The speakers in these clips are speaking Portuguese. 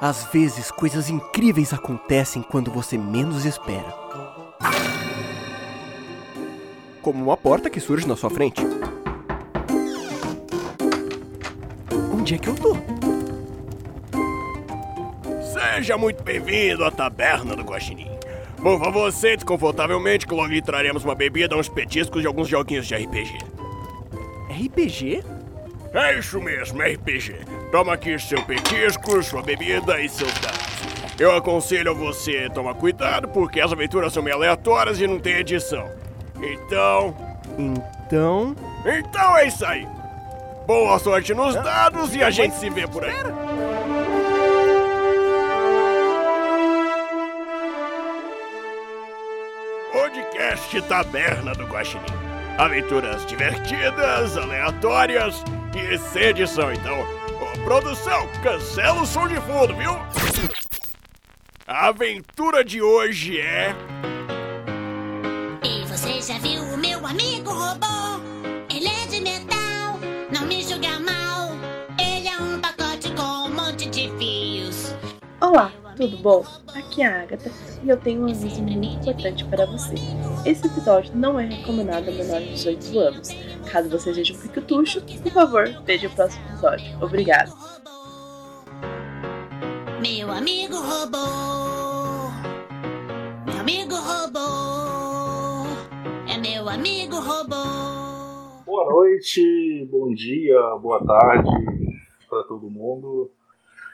Às vezes, coisas incríveis acontecem quando você menos espera. Como uma porta que surge na sua frente. Onde é que eu tô? Seja muito bem-vindo à Taberna do Guaxinim. Por favor, sente-se confortavelmente que logo lhe traremos uma bebida, uns petiscos e alguns joguinhos de RPG. RPG? É isso mesmo, RPG. Toma aqui seu petisco, sua bebida e seus dados. Eu aconselho a você tomar cuidado, porque as aventuras são meio aleatórias e não tem edição. Então é isso aí. Boa sorte nos dados e a gente se vê por aí. Podcast Taberna do Guaxinim. Aventuras divertidas, aleatórias e sem edição, então. Ô, produção, cancela o som de fundo, viu? A aventura de hoje é... E você já viu o meu amigo robô? Ele é de metal, não me julga mal. Ele é um pacote com um monte de fios. Olá, tudo bom? Aqui é a Agatha e eu tenho um aviso muito importante para você. Esse episódio não é recomendado a menores de 18 anos. Caso você seja um piquetucho, por favor, veja o próximo episódio. Obrigada. Meu amigo robô. Meu amigo robô. É meu amigo robô. Boa noite, bom dia, boa tarde para todo mundo.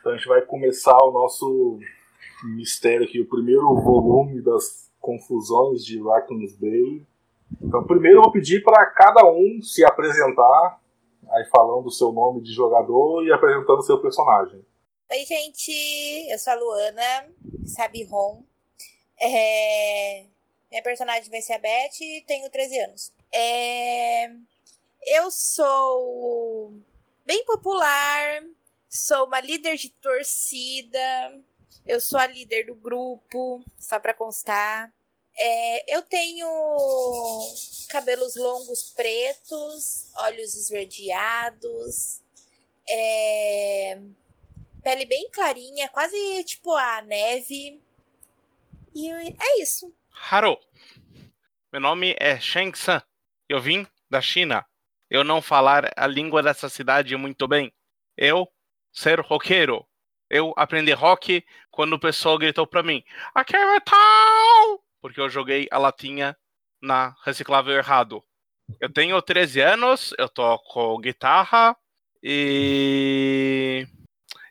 Então a gente vai começar o nosso mistério aqui, o primeiro volume das confusões de Rackham's Bay. Então primeiro eu vou pedir para cada um se apresentar, aí falando o seu nome de jogador e apresentando o seu personagem. Oi gente, eu sou a Luana Sabihon, minha personagem vai ser a Beth e tenho 13 anos. Eu sou bem popular, sou uma líder de torcida... Eu sou a líder do grupo, só pra constar. Eu tenho cabelos longos pretos, olhos esverdeados, pele bem clarinha, quase tipo a neve. E é isso. Haru, meu nome é Shang Tsung. Eu vim da China. Eu não falar a língua dessa cidade muito bem. Eu ser roqueiro. Eu aprendi rock quando o pessoal gritou pra mim, aqui é metal! Porque eu joguei a latinha na reciclável errado. Eu tenho 13 anos, eu toco guitarra e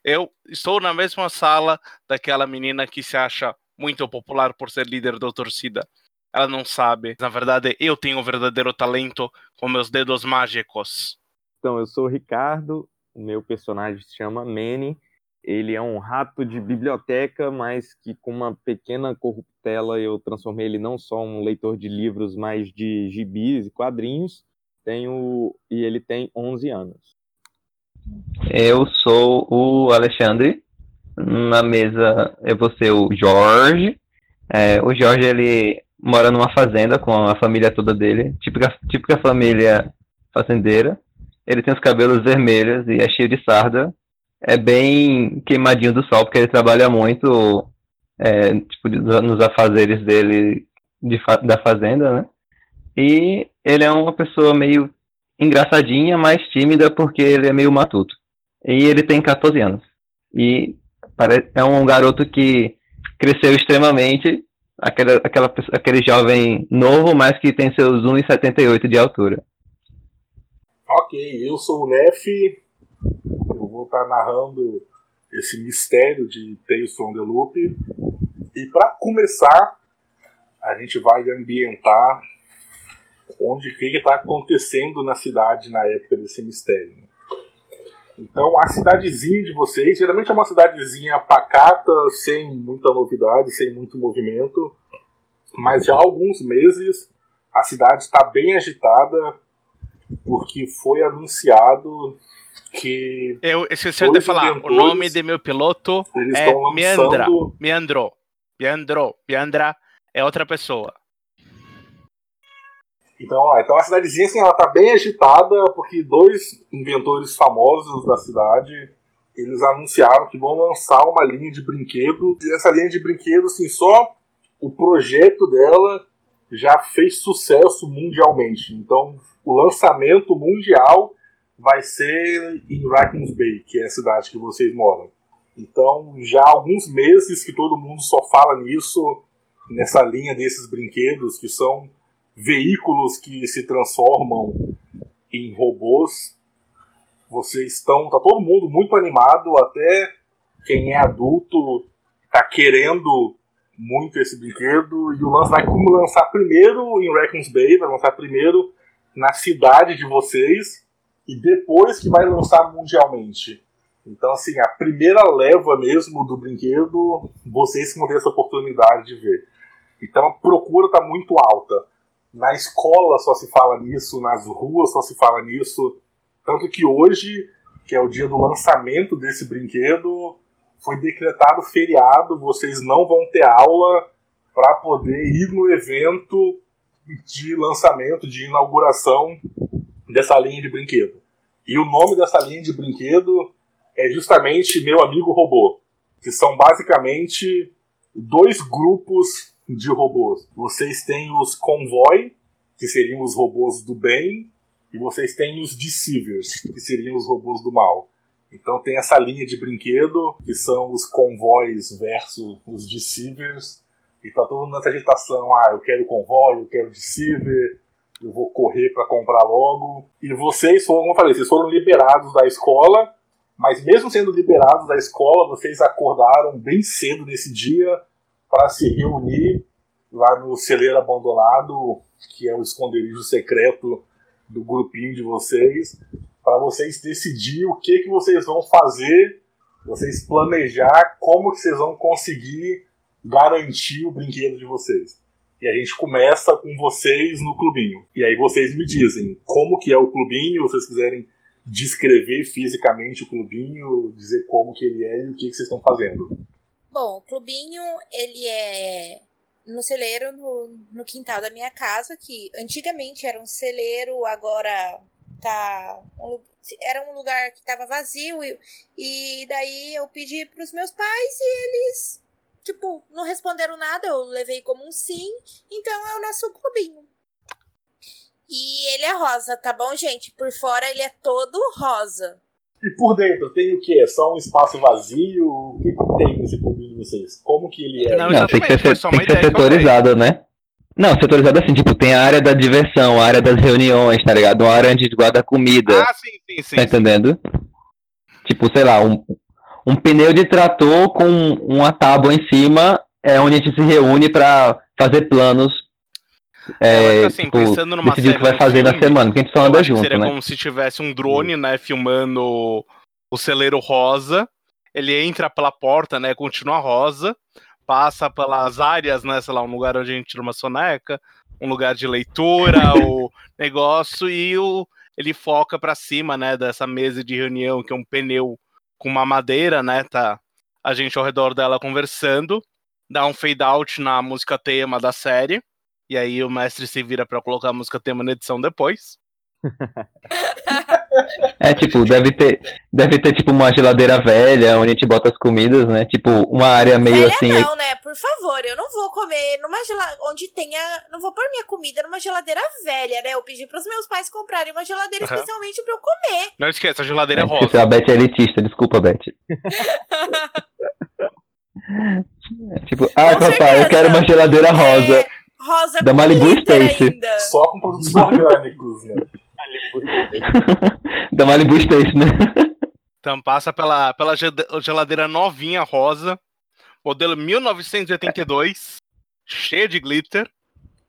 eu estou na mesma sala daquela menina que se acha muito popular por ser líder da torcida. Ela não sabe. Na verdade, eu tenho um verdadeiro talento com meus dedos mágicos. Então, eu sou o Ricardo, o meu personagem se chama Manny. Ele é um rato de biblioteca, mas que com uma pequena corruptela eu transformei ele não só um leitor de livros, mas de gibis e quadrinhos. E ele tem 11 anos. Eu sou o Alexandre. Na mesa eu vou ser o Jorge. O Jorge, ele mora numa fazenda com a família toda dele. Típica família fazendeira. Ele tem os cabelos vermelhos e é cheio de sarda. É bem queimadinho do sol, porque ele trabalha muito nos afazeres dele da fazenda, né? E ele é uma pessoa meio engraçadinha, mas tímida, porque ele é meio matuto. E ele tem 14 anos. E é um garoto que cresceu extremamente, aquele jovem novo, mas que tem seus 1,78 de altura. Ok, eu sou o Nef. Eu vou estar narrando esse mistério de Tales from the Loop. E para começar, a gente vai ambientar onde que está acontecendo na cidade na época desse mistério. Então, a cidadezinha de vocês, geralmente é uma cidadezinha pacata, sem muita novidade, sem muito movimento. Mas já há alguns meses a cidade está bem agitada, porque foi anunciado que... Eu esqueci de falar, o nome de meu piloto é Meandro. Meandra é outra pessoa. Então a cidadezinha assim, ela tá bem agitada, porque dois inventores famosos da cidade eles anunciaram que vão lançar uma linha de brinquedo. E essa linha de brinquedo, assim, só o projeto dela já fez sucesso mundialmente. Então, o lançamento mundial vai ser em Rackham's Bay, que é a cidade que vocês moram. Então, já há alguns meses que todo mundo só fala nisso, nessa linha desses brinquedos, que são veículos que se transformam em robôs. Vocês estão... Tá todo mundo muito animado, até quem é adulto tá querendo muito esse brinquedo. E o lance vai como lançar primeiro em Wrecking Bay, vai lançar primeiro na cidade de vocês e depois que vai lançar mundialmente. Então, assim, a primeira leva mesmo do brinquedo, vocês vão ter essa oportunidade de ver. Então a procura tá muito alta. Na escola só se fala nisso, nas ruas só se fala nisso. Tanto que hoje, que é o dia do lançamento desse brinquedo, foi decretado feriado, vocês não vão ter aula para poder ir no evento de lançamento, de inauguração dessa linha de brinquedo. E o nome dessa linha de brinquedo é justamente Meu Amigo Robô, que são basicamente dois grupos de robôs. Vocês têm os Convoy, que seriam os robôs do bem, e vocês têm os Deceivers, que seriam os robôs do mal. Então tem essa linha de brinquedo, que são os Convoys versus os Deceivers. E tá todo mundo nessa agitação. Ah, eu quero Convoy, eu quero Deceiver, eu vou correr pra comprar logo. E vocês foram, como eu falei, vocês foram liberados da escola. Mas mesmo sendo liberados da escola, vocês acordaram bem cedo nesse dia para se reunir lá no celeiro abandonado, que é o esconderijo secreto do grupinho de vocês, para vocês decidir o que vocês vão fazer, vocês planejar como que vocês vão conseguir garantir o brinquedo de vocês. E a gente começa com vocês no clubinho. E aí vocês me dizem como que é o clubinho, se vocês quiserem descrever fisicamente o clubinho, dizer como que ele é e o que vocês estão fazendo. Bom, o clubinho, ele é... no celeiro, no quintal da minha casa, que antigamente era um celeiro, agora tá era um lugar que estava vazio, e daí eu pedi para os meus pais e eles, tipo, não responderam nada, eu levei como um sim, então é o nosso clubinho. E ele é rosa, tá bom, gente? Por fora ele é todo rosa. E por dentro, tem o quê? É só um espaço vazio? O que tem nesse clubinho de vocês? Como que ele é? Não, tem que ser setorizado, né? Não, setorizado assim, tipo, tem a área da diversão, a área das reuniões, tá ligado? Uma área onde a gente guarda comida. Ah, sim. Tá entendendo? Tipo, sei lá, um pneu de trator com uma tábua em cima é onde a gente se reúne pra fazer planos. É, assim, tipo, pensando numa série que vai fazer na semana, porque a gente só anda junto, seria, né? Como se tivesse um drone, né, filmando o celeiro rosa. Ele entra pela porta, né, continua rosa, passa pelas áreas, né, sei lá, um lugar onde a gente tira uma soneca, um lugar de leitura, o negócio, e ele foca pra cima, né, dessa mesa de reunião, que é um pneu com uma madeira, né, tá a gente ao redor dela conversando, dá um fade out na música tema da série. E aí o mestre se vira pra colocar a música tema na edição depois. É, tipo, deve ter tipo uma geladeira velha onde a gente bota as comidas, né? Tipo, uma área meio velha assim... Não, né? Por favor, eu não vou comer numa geladeira... Onde tenha... Não vou pôr minha comida numa geladeira velha, né? Eu pedi pros meus pais comprarem uma geladeira especialmente pra eu comer. Não esqueça, a geladeira é rosa. A Beth é elitista, desculpa, Beth. Tipo, papai, eu quero uma geladeira rosa. Rosa da Malibu Stacy. Só com produtos orgânicos, né? Da Malibu Stacy, né? Então passa pela geladeira novinha rosa, modelo 1982, cheia de glitter.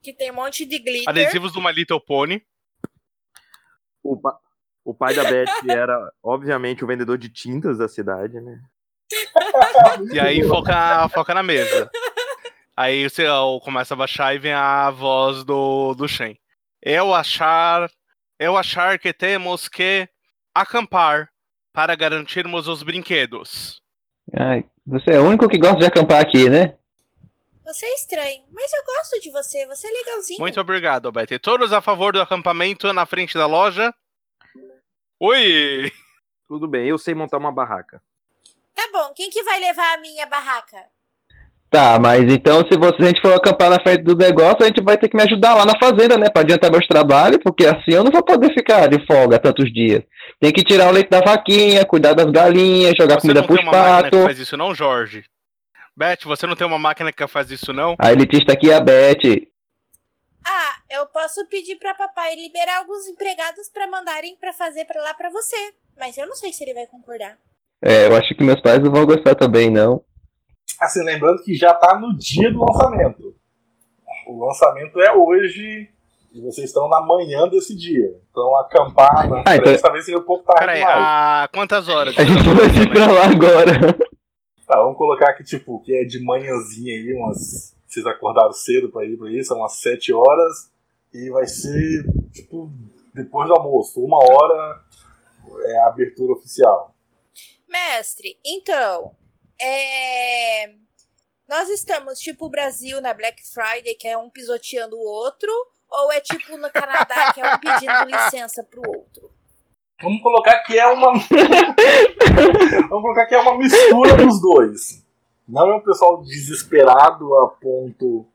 Que tem um monte de glitter. Adesivos do My Little Pony. O pai da Beth era, obviamente, o vendedor de tintas da cidade, né? E aí foca na mesa. Aí você começa a baixar e vem a voz do Shen. Eu achar que temos que acampar para garantirmos os brinquedos. Ai, você é o único que gosta de acampar aqui, né? Você é estranho, mas eu gosto de você. Você é legalzinho. Muito obrigado, Betty. Todos a favor do acampamento na frente da loja? Oi! Tudo bem, eu sei montar uma barraca. bom, quem que vai levar a minha barraca? Tá, mas então se a gente for acampar na frente do negócio, a gente vai ter que me ajudar lá na fazenda, né? Pra adiantar meus trabalhos, porque assim eu não vou poder ficar de folga tantos dias. Tem que tirar o leite da vaquinha, cuidar das galinhas, jogar você comida pros patos. Você não tem uma máquina que faz isso não, Jorge? Beth, você não tem uma máquina que faz isso não? A elitista aqui é a Beth. Ah, eu posso pedir pra papai liberar alguns empregados pra mandarem pra fazer pra lá pra você. Mas eu não sei se ele vai concordar. É, eu acho que meus pais não vão gostar também, não. Assim, lembrando que já tá no dia do lançamento. O lançamento é hoje e vocês estão na manhã desse dia. Então acampar na frente talvez seja um pouco tarde demais. Quantas horas? A gente vai ir pra lá agora. Tá, vamos colocar aqui, tipo, que é de manhãzinha aí, umas... Vocês acordaram cedo pra ir pra isso, são umas 7 horas, e vai ser, tipo, depois do almoço, 1 hora é a abertura oficial. Mestre, então, nós estamos tipo o Brasil na Black Friday, que é um pisoteando o outro, ou é tipo no Canadá, que é um pedindo licença pro outro? Vamos colocar que é uma... Vamos colocar que é uma mistura dos dois. Não é um pessoal desesperado a ponto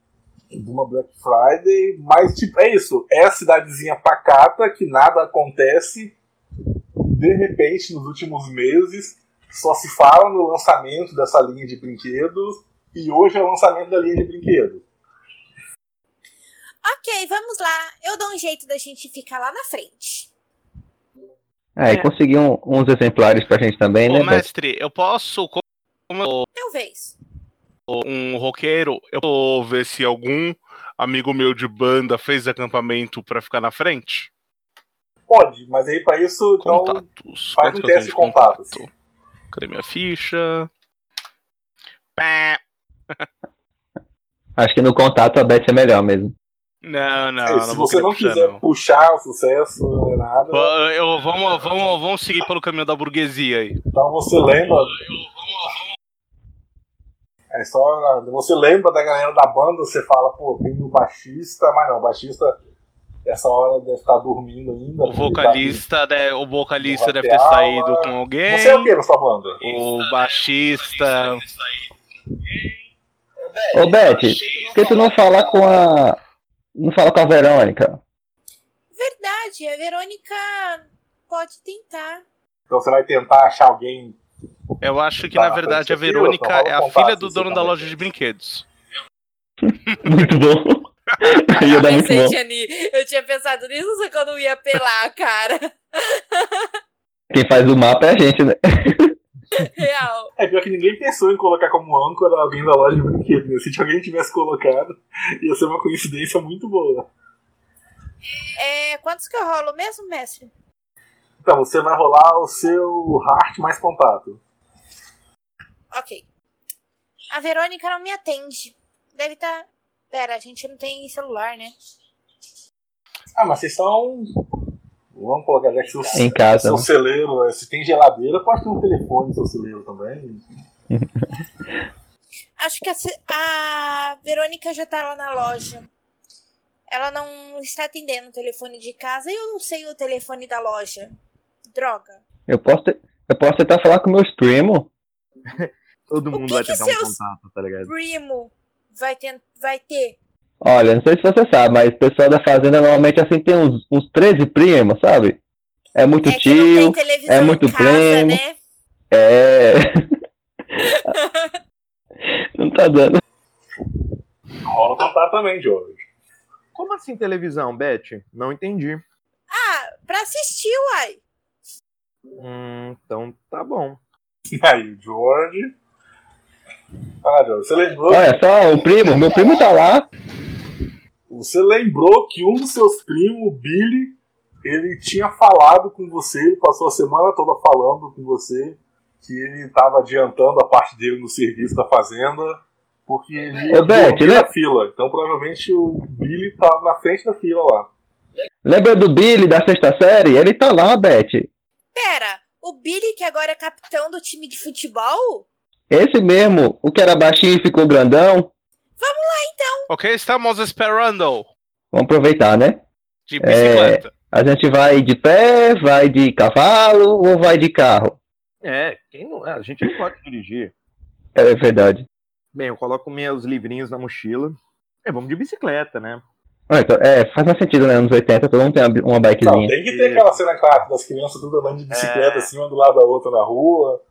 de uma Black Friday, mas tipo, é isso. É a cidadezinha pacata que nada acontece. De repente, nos últimos meses, só se fala no lançamento dessa linha de brinquedos. E hoje é o lançamento da linha de brinquedos. Ok, vamos lá. Eu dou um jeito da gente ficar lá na frente. E consegui uns exemplares pra gente também, né? Mestre, eu posso... Talvez. Um roqueiro, eu vou ver se algum amigo meu de banda fez acampamento pra ficar na frente. Pode, mas aí pra isso contatos. Então, faz um teste de contatos. Cadê minha ficha? Pá. Acho que no contato a Beth é melhor mesmo. Não, se você não quiser puxar o sucesso, nada. Vamos seguir pelo caminho da burguesia aí. Então você lembra. É só, você lembra da galera da banda, você fala, pô, tem o baixista, mas não, o baixista essa hora deve estar dormindo ainda. O vocalista deve ter saído com alguém. Você é o que na sua banda? O baixista. Ô Beth, por que tu não fala com a. Não fala com a Verônica? Verdade, a Verônica pode tentar. Então você vai tentar achar alguém. Eu acho que, na verdade, a Verônica é a filha do dono da loja de brinquedos. Muito bom. Eu tinha pensado nisso, só que eu não ia apelar, cara. Quem faz o mapa é a gente, né? Real. É pior que ninguém pensou em colocar como âncora alguém da loja de brinquedos, né? Se alguém tivesse colocado, ia ser uma coincidência muito boa. Quantos que eu rolo mesmo, mestre? Então, você vai rolar o seu heart mais contato. Ok. A Verônica não me atende. Deve estar... Pera, a gente não tem celular, né? Mas vocês estão... Vamos colocar já que seu celeiro... Se tem geladeira, pode ter um telefone no seu celeiro também. Acho que a Verônica já tá lá na loja. Ela não está atendendo o telefone de casa e eu não sei o telefone da loja. Droga. Eu posso tentar falar com meus primos. Todo mundo vai tentar um contato, tá ligado? Primo vai ter. Olha, não sei se você sabe, mas o pessoal da fazenda normalmente assim tem uns 13 primos, sabe? É muito tio, é muito casa, primo. Né? Não tá dando. Rola contato também, Jorge. Como assim televisão, Beth? Não entendi. Pra assistir, uai. Então tá bom. E aí, Jorge? Jorge, você lembrou... Olha só, o primo, meu primo tá lá. Você lembrou que um dos seus primos, o Billy, ele tinha falado com você, ele passou a semana toda falando com você, que ele tava adiantando a parte dele no serviço da fazenda... Porque ele ia na fila. Então provavelmente o Billy tá na frente da fila lá. Lembra do Billy da sexta série? Ele tá lá, Beth. Pera, o Billy que agora é capitão do time de futebol? Esse mesmo, o que era baixinho e ficou grandão. Vamos lá então. Ok, estamos esperando. Vamos aproveitar, né? De bicicleta. A gente vai de pé, vai de cavalo ou vai de carro? É, quem não é? A gente não pode dirigir. É verdade. Bem, eu coloco meus livrinhos na mochila. É, vamos de bicicleta, né? Ah, então, faz mais sentido, né? Anos 80, todo mundo tem uma bikezinha. Não, tem que ter aquela cena clássica das crianças tudo andando de bicicleta, assim, uma do lado da outra na rua.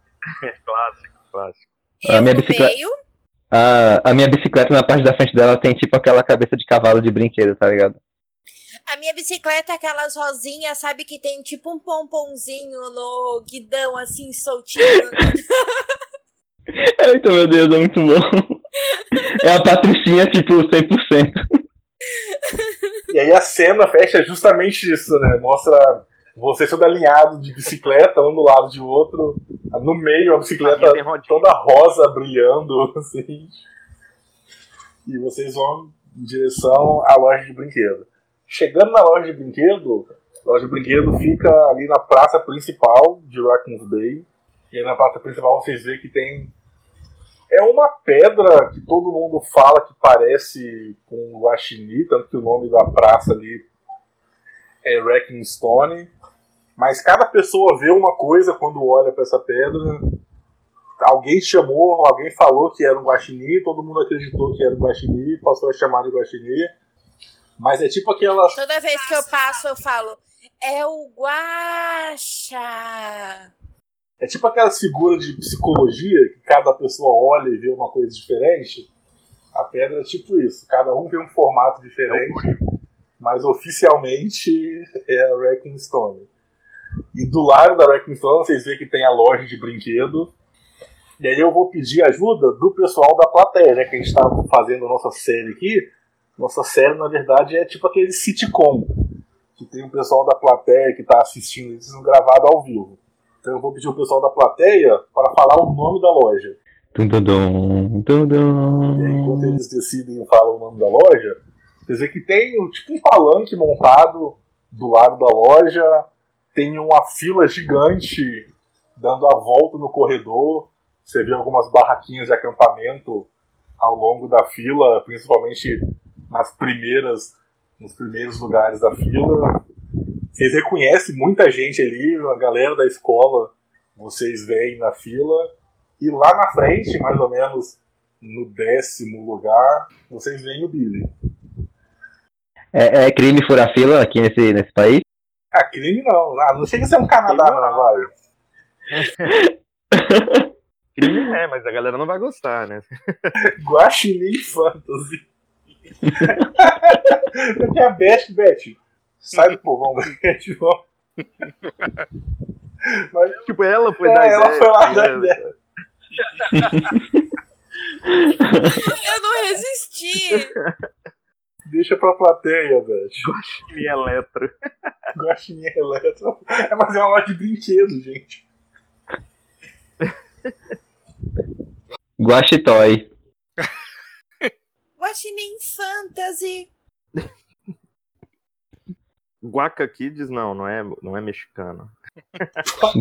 Clássico, clássico. A minha bicicleta, na parte da frente dela, tem tipo aquela cabeça de cavalo de brinquedo, tá ligado? A minha bicicleta é aquelas rosinhas, sabe, que tem tipo um pomponzinho no guidão, assim, soltinho. Eita, meu Deus, é muito bom. É a Patricinha, tipo, 100%. E aí a cena fecha justamente isso, né? Mostra vocês todo alinhado de bicicleta, um do lado de outro. No meio, a bicicleta toda rosa, brilhando, assim. E vocês vão em direção à loja de brinquedo. Chegando na loja de brinquedo, a loja de brinquedo fica ali na praça principal de Rackham's Bay. E aí na praça principal vocês veem que tem... É uma pedra que todo mundo fala que parece com guaxini, tanto que o nome da praça ali é Wrecking Stone. Mas cada pessoa vê uma coisa quando olha para essa pedra. Alguém chamou, alguém falou que era um guaxini, todo mundo acreditou que era um guaxini, passou a chamar de guaxini. Mas é tipo aquela... Toda vez que eu passo eu falo, é o guaxa. É tipo aquelas figuras de psicologia que cada pessoa olha e vê uma coisa diferente. A pedra é tipo isso, cada um vê um formato diferente, mas oficialmente é a Wrecking Stone. E do lado da Wrecking Stone vocês veem que tem a loja de brinquedo. E aí eu vou pedir ajuda do pessoal da plateia, né, que a gente está fazendo a nossa série aqui. Nossa série, na verdade, é tipo aquele sitcom, que tem o pessoal da plateia que está assistindo isso gravado ao vivo. Então eu vou pedir o pessoal da plateia para falar o nome da loja. E aí, quando eles decidem e falam o nome da loja, vocês veem que tem tipo um palanque montado do lado da loja, tem uma fila gigante dando a volta no corredor, você vê algumas barraquinhas de acampamento ao longo da fila, principalmente nos primeiros lugares da fila. Vocês reconhecem muita gente ali, a galera da escola, vocês veem na fila. E lá na frente, mais ou menos no 10º lugar, vocês veem o Billy. É crime furar fila aqui nesse país? Ah, crime não. Ah, não sei se é um Canadá, Maravilha. Crime é, mas a galera não vai gostar, né? Guaxinim Fantasy. Eu tenho a Beth. Sai do povão, Beth. Mas, tipo, ela foi da ideia. Ela foi lá da ideia. Eu não resisti. Deixa pra plateia, Beth. Guaxinim Eletro. Guaxinim Eletro. É, mas é uma loja de brinquedo, gente. Guaxitoy. Guaxinim Fantasy. Guaca Kids não é mexicano.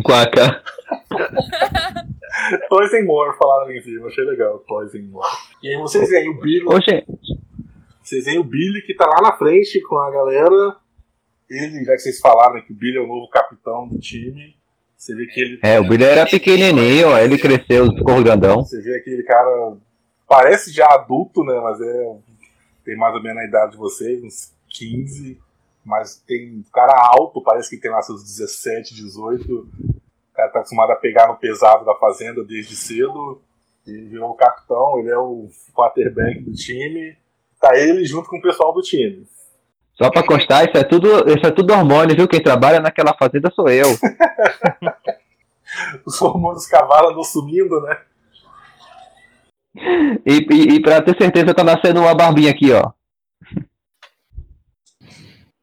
Guaca. Toys and More falaram em cima, achei legal. Toys and More. E aí vocês veem o Billy. Vocês veem o Billy que tá lá na frente com a galera. Ele, já que vocês falaram que o Billy é o novo capitão do time. Você vê que ele... o Billy era pequenininho, ó, ele cresceu, ficou grandão. Você vê aquele cara... Parece já adulto, né? Mas tem mais ou menos a idade de vocês, uns 15. Mas tem um cara alto, parece que tem lá seus 17, 18. O cara tá acostumado a pegar no pesado da fazenda desde cedo. Ele virou o capitão, ele é o quarterback do time. Tá ele junto com o pessoal do time. Só pra constar, isso é tudo hormônio, viu? Quem trabalha naquela fazenda sou eu. Os hormônios cavalos andam sumindo, né? E pra ter certeza tá nascendo uma barbinha aqui, ó.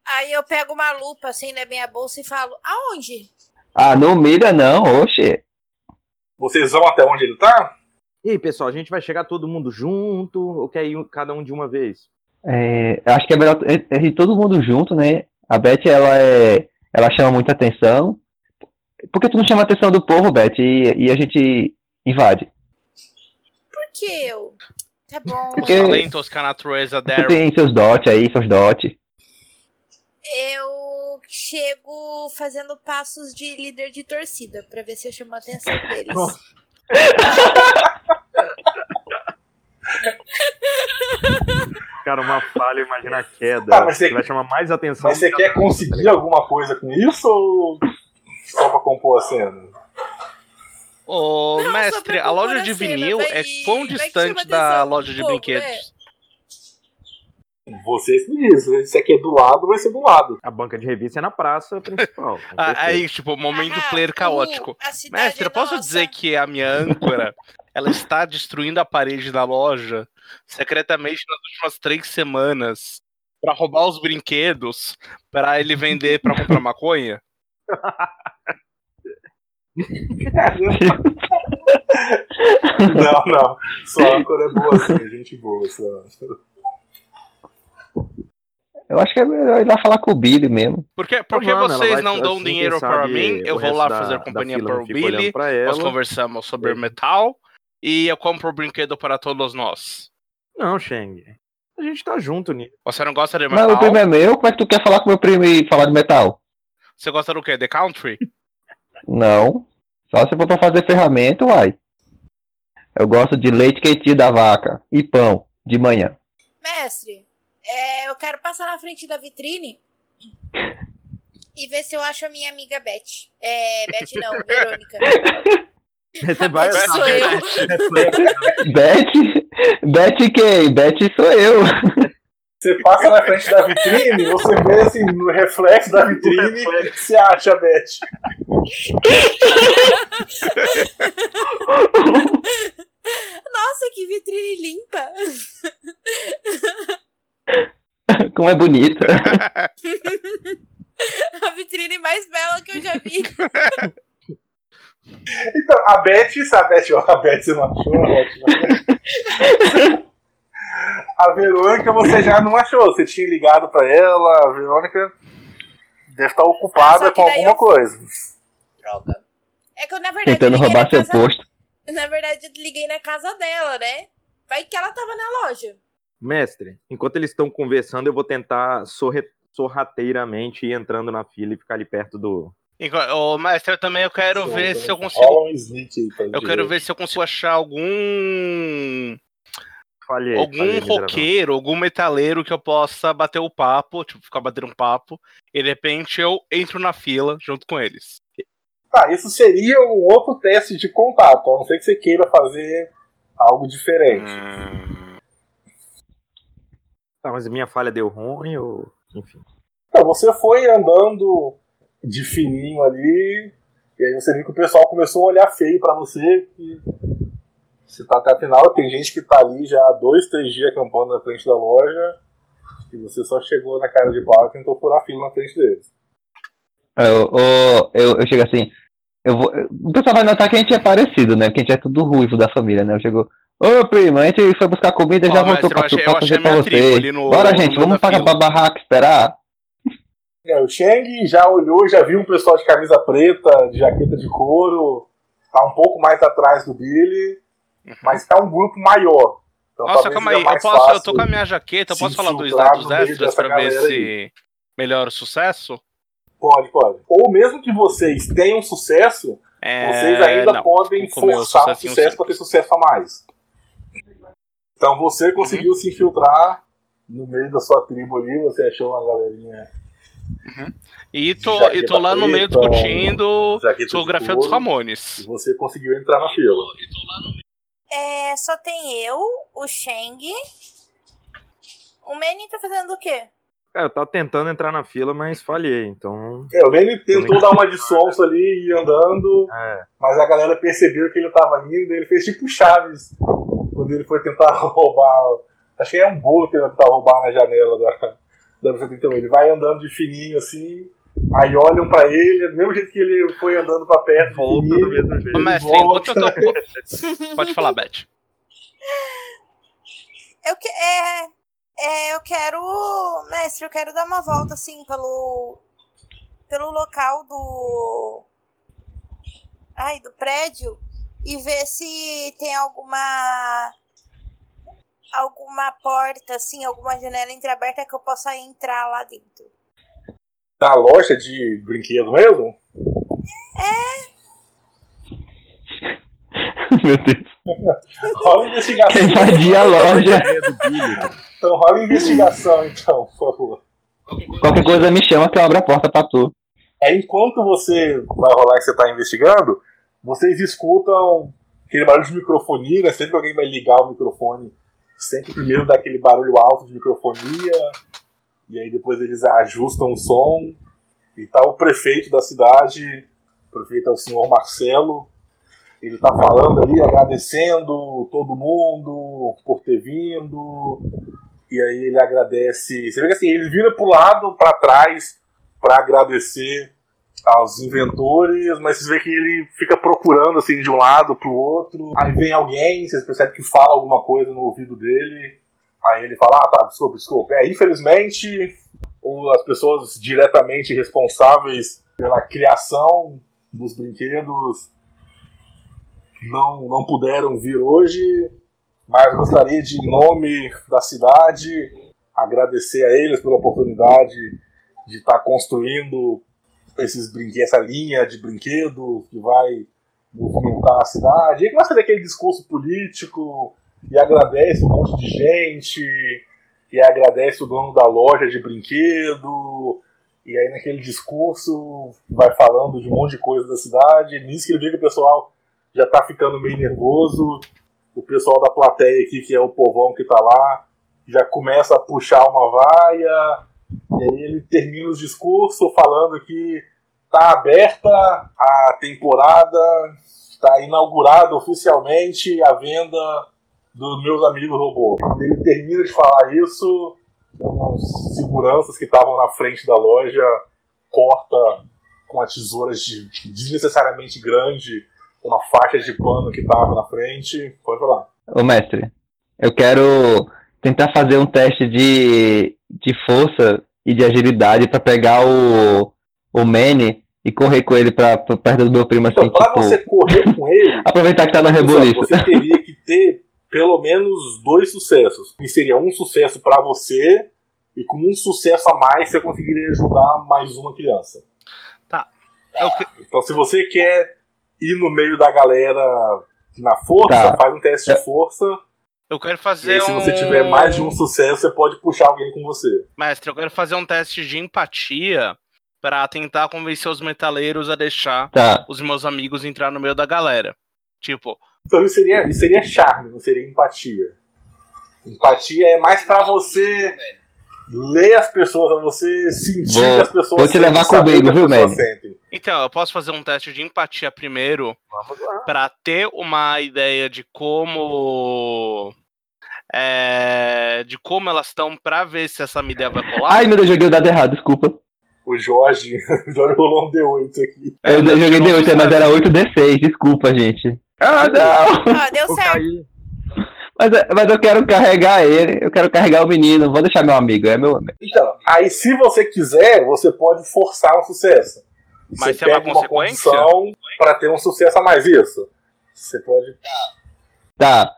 Aí eu pego uma lupa assim na minha bolsa e falo, aonde? Ah, não humilha não, oxe. Vocês vão até onde ele tá? E aí, pessoal, a gente vai chegar todo mundo junto ou quer ir cada um de uma vez? Acho que é melhor ir todo mundo junto, né? A Beth, ela chama muita atenção. Por que tu não chama a atenção do povo, Beth? E a gente invade? Que eu? Tá bom. Porque... talentos que a natureza deram. Tem seus dotes aí, seus dotes. Eu chego fazendo passos de líder de torcida, pra ver se eu chamo a atenção deles. Cara, uma falha, imagina a queda. Tá, mas você vai chamar mais atenção. Mas você quer conseguir alguma coisa com isso ou só pra compor a cena? Ô, não, mestre, a loja de vinil é quão distante da loja de brinquedos? Vocês me dizem, se aqui é do lado, vai ser do lado. A banca de revista é na praça principal. Aí, tipo, momento player caótico. Mestre, eu posso dizer que a minha âncora, ela está destruindo a parede da loja secretamente nas últimas 3 semanas pra roubar os brinquedos pra ele vender pra comprar maconha? Não, não. Sua âncora é boa assim, gente boa. Eu acho que é melhor ir lá falar com o Billy mesmo. Porque mano, vocês não dão assim, dinheiro para mim, eu vou lá fazer companhia para o Billy, nós conversamos sobre metal e eu compro o brinquedo para todos nós. Não, Shang, a gente tá junto, Nico. Você não gosta de metal? Não, o primo é meu, como é que tu quer falar com o meu primo e falar de metal? Você gosta do quê? The country? Não, só se for pra fazer ferramenta, uai. Eu gosto de leite quentinho da vaca e pão de manhã. Mestre, eu quero passar na frente da vitrine e ver se eu acho a minha amiga Beth. Beth não, Verônica. Beth sou eu. Beth quem? Beth sou eu. Você passa na frente da vitrine, você vê assim, no reflexo da vitrine, você acha a Beth. Nossa, que vitrine limpa! Como é bonita! A vitrine mais bela que eu já vi. Então, a Beth você não achou, ótima. A Verônica você já não achou, você tinha ligado pra ela, a Verônica deve estar ocupada com alguma coisa. Droga. É que eu, na verdade, tentando roubar seu posto. Na verdade, eu liguei na casa dela, né? Vai que ela tava na loja. Mestre, enquanto eles estão conversando, eu vou tentar sorrateiramente ir entrando na fila e ficar ali perto do... Mestre, eu também quero ver se eu consigo... Eu quero ver se eu consigo achar algum... Algum roqueiro, algum metaleiro que eu possa bater o papo, tipo, ficar batendo um papo, e de repente eu entro na fila junto com eles. Tá, isso seria um outro teste de contato, a não ser que você queira fazer algo diferente. Tá, mas a minha falha deu ruim, ou... enfim. Então, você foi andando de fininho ali, e aí você viu que o pessoal começou a olhar feio pra você, e você tá até a final, tem gente que tá ali já há 2-3 dias acampando na frente da loja, e você só chegou na cara de pau e tentou furar a fila na frente deles. Eu chego assim... O pessoal vai notar que a gente é parecido, né? Porque a gente é tudo ruivo da família, né? Eu chego... Ô, prima, a gente foi buscar comida e já voltou pra fazer pra você. Bora, gente, vamos pagar pra barraca, esperar. O Shang já olhou, já viu um pessoal de camisa preta, de jaqueta de couro. Tá um pouco mais atrás do Billy. Mas tá um grupo maior. Então, nossa, calma aí, eu tô com a minha jaqueta. Eu posso falar dos dados extras pra ver se melhora o sucesso? Pode. Ou mesmo que vocês tenham sucesso, vocês ainda podem forçar o sucesso para ter sucesso a mais. Então você conseguiu se infiltrar no meio da sua tribo ali, você achou uma galerinha... E tô lá no meio discutindo fotografia dos Ramones. E você conseguiu entrar na fila. Só tem eu, o Shang... O Manny tá fazendo o quê? Cara, eu tava tentando entrar na fila, mas falhei, então... O Manny tentou dar uma de sonso ali e ir andando, mas a galera percebeu que ele tava indo, ele fez tipo Chaves, quando ele foi tentar roubar... Acho que é um bolo que ele tentar roubar na janela da BC31. Então, ele vai andando de fininho assim, aí olham pra ele, do mesmo jeito que ele foi andando pra perto, volta. Pode falar, Beth. Eu quero dar uma volta, assim, pelo local do prédio e ver se tem alguma porta, assim, alguma janela entreaberta que eu possa entrar lá dentro. da loja de brinquedo mesmo? Meu Deus. Rola a investigação. Quer invadir a loja. Então rola a investigação, então, por favor. Qualquer coisa me chama que eu abro a porta pra tu. Enquanto você vai rolar que você tá investigando, vocês escutam aquele barulho de microfonia, né? Sempre que alguém vai ligar o microfone, sempre primeiro dá aquele barulho alto de microfonia, e aí depois eles ajustam o som, e tá o prefeito da cidade, o prefeito é o senhor Marcelo, ele tá falando ali, agradecendo todo mundo por ter vindo, e aí ele agradece, você vê que assim, ele vira pro lado, pra trás, pra agradecer aos inventores, mas vocês veem que ele fica procurando assim de um lado pro outro, aí vem alguém, vocês percebem que fala alguma coisa no ouvido dele, aí ele fala, tá, desculpa, infelizmente as pessoas diretamente responsáveis pela criação dos brinquedos não puderam vir hoje, mas gostaria de, em nome da cidade, agradecer a eles pela oportunidade de estar construindo essa linha de brinquedo que vai movimentar a cidade. E começa daquele discurso político e agradece um monte de gente, e agradece o dono da loja de brinquedo, e aí naquele discurso vai falando de um monte de coisa da cidade. Nisso que ele vê que o pessoal já tá ficando meio nervoso, o pessoal da plateia aqui, que é o povão que tá lá, já começa a puxar uma vaia. E aí ele termina o discurso falando que está aberta a temporada, está inaugurada oficialmente a venda dos Meus Amigos Robô. Ele termina de falar isso, os seguranças que estavam na frente da loja corta com a tesoura desnecessariamente grande uma faixa de pano que estava na frente. Pode falar. Ô mestre, eu quero tentar fazer um teste de força e de agilidade pra pegar o Manny e correr com ele pra perto do meu primo, assim. Então, pra tipo, você correr com ele, aproveitar que tá na rebuliça, você teria que ter pelo menos 2 sucessos. E seria um sucesso pra você, e com um sucesso a mais você conseguiria ajudar mais uma criança. Tá. Então se você quer ir no meio da galera na força, tá, faz um teste de força. Eu quero fazer. E aí, se você tiver mais de um sucesso, você pode puxar alguém com você. Mestre, eu quero fazer um teste de empatia pra tentar convencer os metaleiros a deixar os meus amigos entrar no meio da galera. Tipo. Então isso seria charme, não seria empatia. Empatia é mais pra você ler as pessoas, pra você sentir que as pessoas sentem. Vou te levar comigo, viu, mesmo? Então, eu posso fazer um teste de empatia primeiro pra ter uma ideia de como. De como elas estão, pra ver se essa ideia vai colar. Ai, meu Deus, joguei o dado errado, desculpa. O Jorge rolou um D8 aqui. Eu joguei D8, mas era 8D6, desculpa, gente. Ah, não! Ah, deu certo. Mas eu quero carregar ele, eu quero carregar o menino, vou deixar meu amigo, é meu amigo. Então, aí se você quiser, você pode forçar um sucesso. Mas você pega uma condição pra ter um sucesso a mais, isso. Você pode... Tá.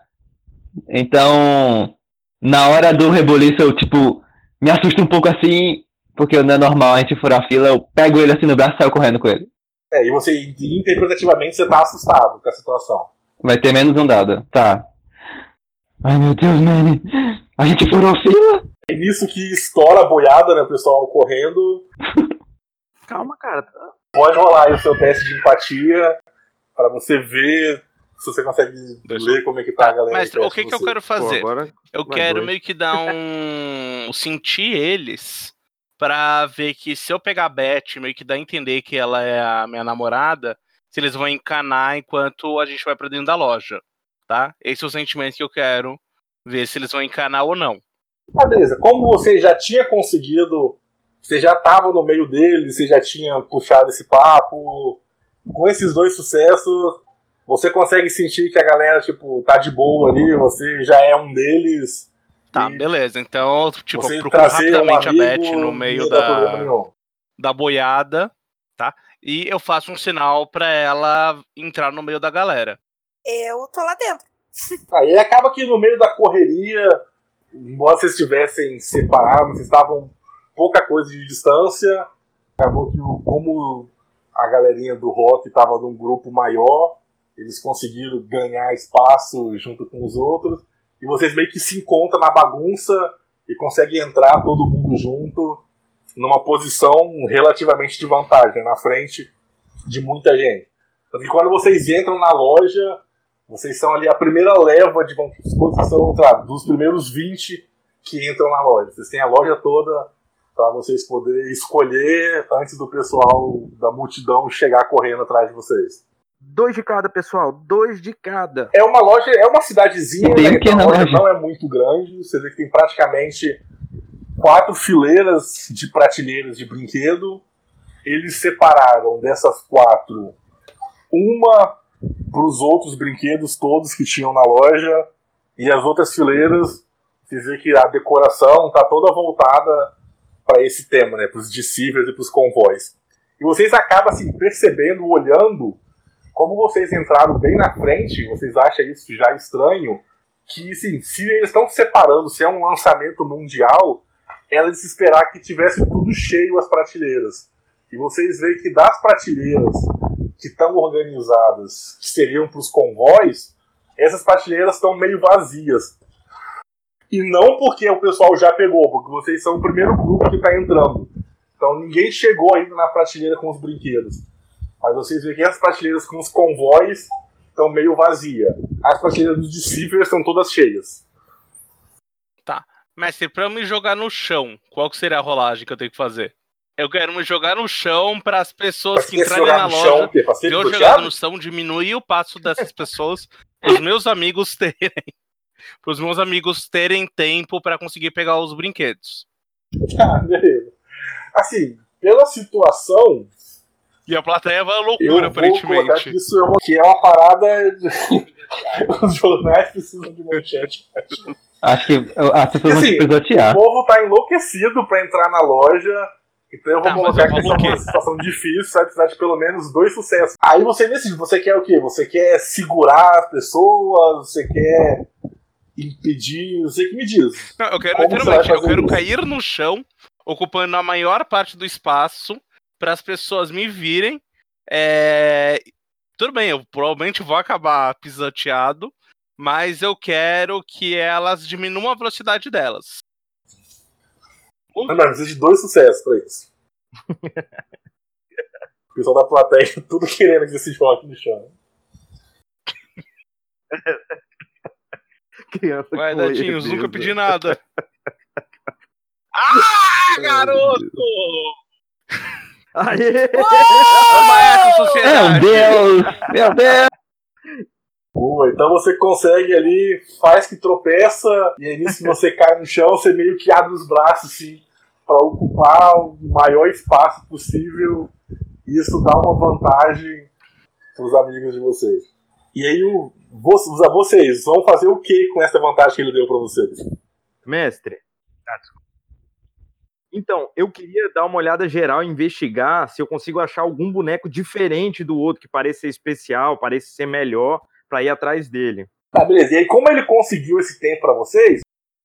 Então, na hora do reboliço, eu, tipo, me assusto um pouco assim, porque não é normal a gente furar a fila, eu pego ele assim no braço e saio correndo com ele. E você, interpretativamente, você tá assustado com a situação. Vai ter menos um dado, tá. Ai, meu Deus, Manny, a gente furou a fila? É nisso que estoura a boiada, né, o pessoal correndo. Calma, cara. Pode rolar aí o seu teste de empatia, pra você ver... Se você consegue ler como é que tá a galera. Mestre, o que eu quero fazer? Pô, agora eu quero meio que dar um... sentir eles pra ver que se eu pegar a Beth, meio que dá a entender que ela é a minha namorada, se eles vão encanar enquanto a gente vai pra dentro da loja, tá? Esse é o sentimento que eu quero ver, se eles vão encanar ou não. Beleza, como você já tinha conseguido, você já tava no meio deles, você já tinha puxado esse papo, com esses 2 sucessos, você consegue sentir que a galera, tipo, tá de boa ali, você já é um deles. Tá, beleza. Então, tipo, eu procuro rapidamente a Beth no meio da boiada, tá? E eu faço um sinal pra ela entrar no meio da galera. Eu tô lá dentro. Aí acaba que no meio da correria, embora vocês estivessem separados, vocês estavam pouca coisa de distância, acabou que como a galerinha do rock estava num grupo maior, eles conseguiram ganhar espaço junto com os outros, e vocês meio que se encontram na bagunça e conseguem entrar todo mundo junto numa posição relativamente de vantagem, na frente de muita gente. E quando vocês entram na loja, vocês são ali a primeira leva de exposição, dos primeiros 20 que entram na loja. Vocês têm a loja toda para vocês poderem escolher antes do pessoal da multidão chegar correndo atrás de vocês. 2 de cada, pessoal. 2 de cada. É uma loja, é uma cidadezinha, né? A loja não é muito grande. Você vê que tem praticamente 4 fileiras de prateleiras de brinquedo. Eles separaram dessas 4 uma para os outros brinquedos todos que tinham na loja, e as outras fileiras, você vê que a decoração está toda voltada para esse tema, né, para os Deceivers e para os Convoys. E vocês acabam assim, percebendo, olhando, como vocês entraram bem na frente, vocês acham isso já estranho, que assim, se eles estão se separando, se é um lançamento mundial, era de se esperar que tivesse tudo cheio as prateleiras. E vocês veem que das prateleiras que estão organizadas, que seriam para os Convoys, essas prateleiras estão meio vazias. E não porque o pessoal já pegou, porque vocês são o primeiro grupo que está entrando. Então ninguém chegou ainda na prateleira com os brinquedos. Mas vocês veem que as prateleiras com os Convoys estão meio vazias. As prateleiras dos Deceivers estão todas cheias. Tá. Mestre, para eu me jogar no chão, qual que seria a rolagem que eu tenho que fazer? Eu quero me jogar no chão para as pessoas que entrarem na loja. Se eu jogar no chão, diminuir o passo dessas pessoas para os meus amigos terem. Para os meus amigos terem tempo para conseguir pegar os brinquedos. Ah, beleza. Assim, pela situação. E a plateia vai à loucura, aparentemente. Que isso é uma parada. Os jornais precisam de manchete. Acho que as pessoas assim, vão precisar. O povo tá enlouquecido para entrar na loja. Então eu vou colocar que essa é uma situação difícil, você vai precisar de pelo menos 2 sucessos. Aí você decide, você quer o quê? Você quer segurar as pessoas? Você quer impedir? Você que me diz. Não, eu quero, literalmente, eu quero cair no chão, ocupando a maior parte do espaço, para as pessoas me virem. Tudo bem, eu provavelmente vou acabar pisoteado, mas eu quero que elas diminuam a velocidade delas. Não, precisa de 2 sucessos pra isso. O pessoal da plateia tudo querendo que esse jogue no chão. Vai, Datinhos, nunca pedi nada. Ah, garoto! Aê! Toma essa, sociedade! Meu Deus! Boa, então você consegue ali, faz que tropeça, e aí nisso você cai no chão, você meio que abre os braços assim, para ocupar o maior espaço possível, e isso dá uma vantagem para os amigos de vocês. E aí vocês vão fazer o que com essa vantagem que ele deu para vocês? Mestre, então, eu queria dar uma olhada geral e investigar se eu consigo achar algum boneco diferente do outro, que pareça ser especial, pareça ser melhor, pra ir atrás dele. Tá, beleza. E aí, como ele conseguiu esse tempo pra vocês,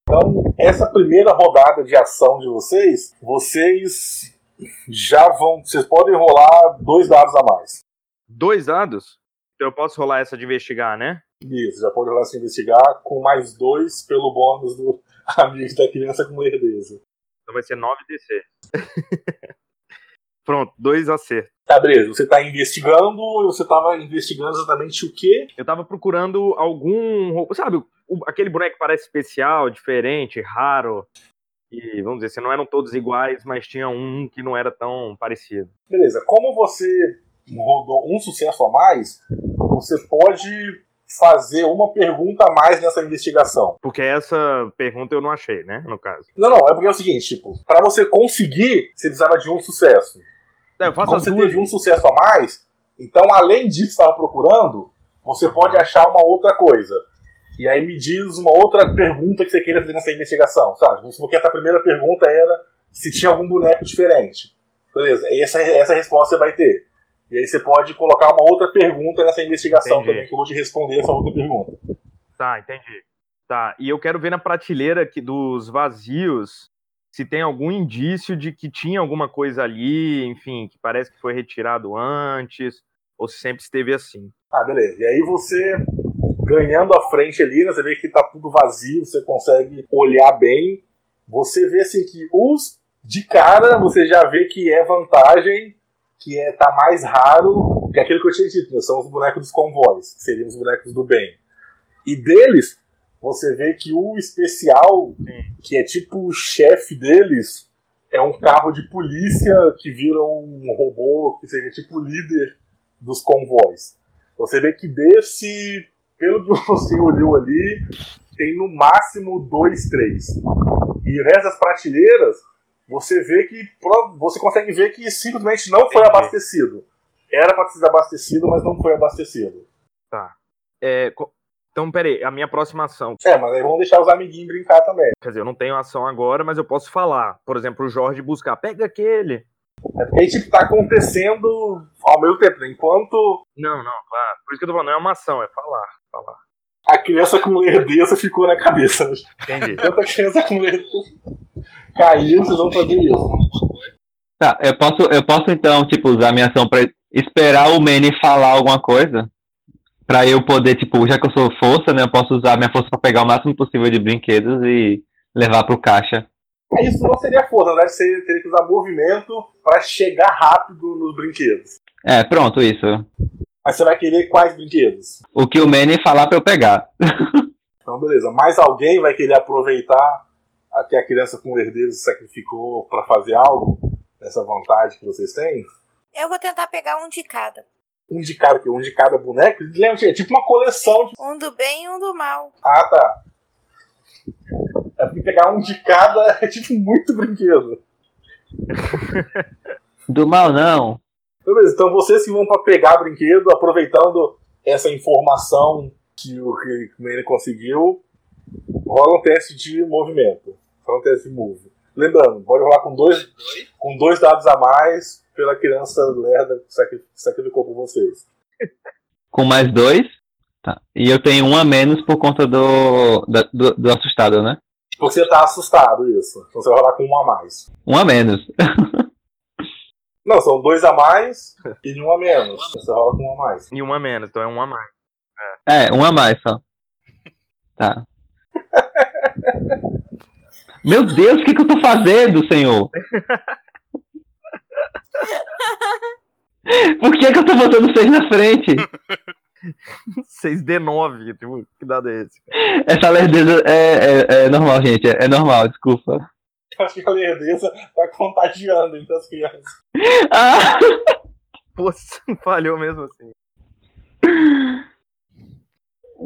então, essa primeira rodada de ação de vocês, vocês já vão... Vocês podem rolar 2 dados a mais. 2 dados? Então eu posso rolar essa de investigar, né? Isso, já pode rolar essa de investigar, com mais 2 pelo bônus do amigo da criança com lerdeza. Então vai ser 9 DC. Pronto, 2 acertos. Tá, beleza. Você tá investigando, você tava investigando exatamente o quê? Eu tava procurando algum... Sabe, aquele boneco que parece especial, diferente, raro. E, vamos dizer, não eram todos iguais, mas tinha um que não era tão parecido. Beleza. Como você rodou um sucesso a mais, você pode fazer uma pergunta a mais nessa investigação. Porque essa pergunta eu não achei, né, no caso. Não, é porque é o seguinte, pra você conseguir, você precisava de um sucesso. Como você teve um sucesso a mais, então além disso que você estava procurando, você pode achar uma outra coisa. E aí me diz uma outra pergunta que você queira fazer nessa investigação, sabe? Porque essa primeira pergunta era se tinha algum boneco diferente. Beleza, e essa resposta você vai ter. E aí você pode colocar uma outra pergunta nessa investigação. Entendi. Também, que eu vou te responder essa outra pergunta. Tá, entendi. Tá, e eu quero ver na prateleira aqui dos vazios se tem algum indício de que tinha alguma coisa ali, enfim, que parece que foi retirado antes, ou se sempre esteve assim. Ah, beleza. E aí você, ganhando a frente ali, né, você vê que tá tudo vazio, você consegue olhar bem, você vê assim que os de cara, você já vê que é vantagem, que é, tá mais raro, que é aquilo que eu tinha dito, né, são os bonecos dos convoys, que seriam os bonecos do bem. E deles, você vê que o especial, que é tipo o chefe deles, é um carro de polícia que vira um robô, que seria tipo o líder dos convoys. Você vê que desse, pelo que você olhou ali, tem no máximo 2, 3. E nessas prateleiras, você vê que você consegue ver que simplesmente não foi abastecido. Era para ser abastecido, mas não foi abastecido. Tá. Então, peraí, a minha próxima ação... mas aí vamos deixar os amiguinhos brincar também. Quer dizer, eu não tenho ação agora, mas eu posso falar. Por exemplo, o Jorge buscar, pega aquele. É porque aí, tipo, tá acontecendo ao mesmo tempo, né? Enquanto... Não, claro. Por isso que eu tô falando, não é uma ação, é falar. A criança com lerdeza ficou na cabeça. Entendi. Tanta criança com lerdeza caiu, vocês vão fazer isso. Tá, eu posso então, tipo, usar minha ação pra esperar o Manny falar alguma coisa? Pra eu poder, tipo, já que eu sou força, né? Eu posso usar minha força pra pegar o máximo possível de brinquedos e levar pro caixa. Isso não seria força, né? Você teria que usar movimento pra chegar rápido nos brinquedos. Pronto, isso. Mas você vai querer quais brinquedos? O que o Manny falar pra eu pegar. Então, beleza. Mais alguém vai querer aproveitar até a criança com herdeiro se sacrificou pra fazer algo? Essa vantagem que vocês têm? Eu vou tentar pegar um de cada. Um de cada, um de cada boneco? Lembra que é tipo uma coleção. Um do bem e um do mal. Ah, tá. É porque pegar um de cada é tipo muito brinquedo. Do mal, não. Beleza, então vocês que vão pra pegar brinquedo, aproveitando essa informação que o Manny conseguiu, rola um teste de movimento. Rola um teste de move. Lembrando, pode rolar com dois dados a mais... Pela criança lerda que sacrificou por vocês. Com mais 2? Tá. E eu tenho 1 a menos por conta do assustado, né? Porque você tá assustado, isso. Então você vai rolar com 1 a mais. 1 a menos. Não, são 2 a mais e 1 a menos. Então você rola com 1 a mais. E 1 a menos, então é 1 a mais. 1 a mais só. Tá. Meu Deus, o que eu tô fazendo, senhor? Por que eu tô botando 6 na frente? 6D9, tipo, que dado é esse? Essa lerdeza é normal, gente. É normal, desculpa. Acho que a lerdeza tá contagiando entre as crianças. Ah! Pô, falhou mesmo assim.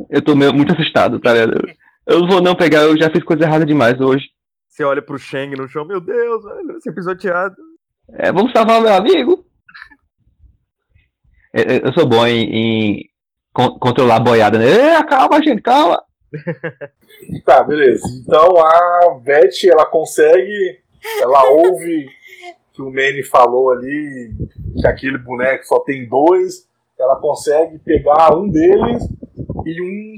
Eu tô muito assustado, tá ligado? Eu não vou não pegar, eu já fiz coisa errada demais hoje. Você olha pro Shang no chão, meu Deus, velho, você pisoteado. Vamos salvar o meu amigo. Eu sou bom em controlar a boiada, né? Calma, gente, calma. Tá, beleza. Então a Beth, ela consegue, ela ouve que o Manny falou ali, que aquele boneco só tem 2, ela consegue pegar um deles e um...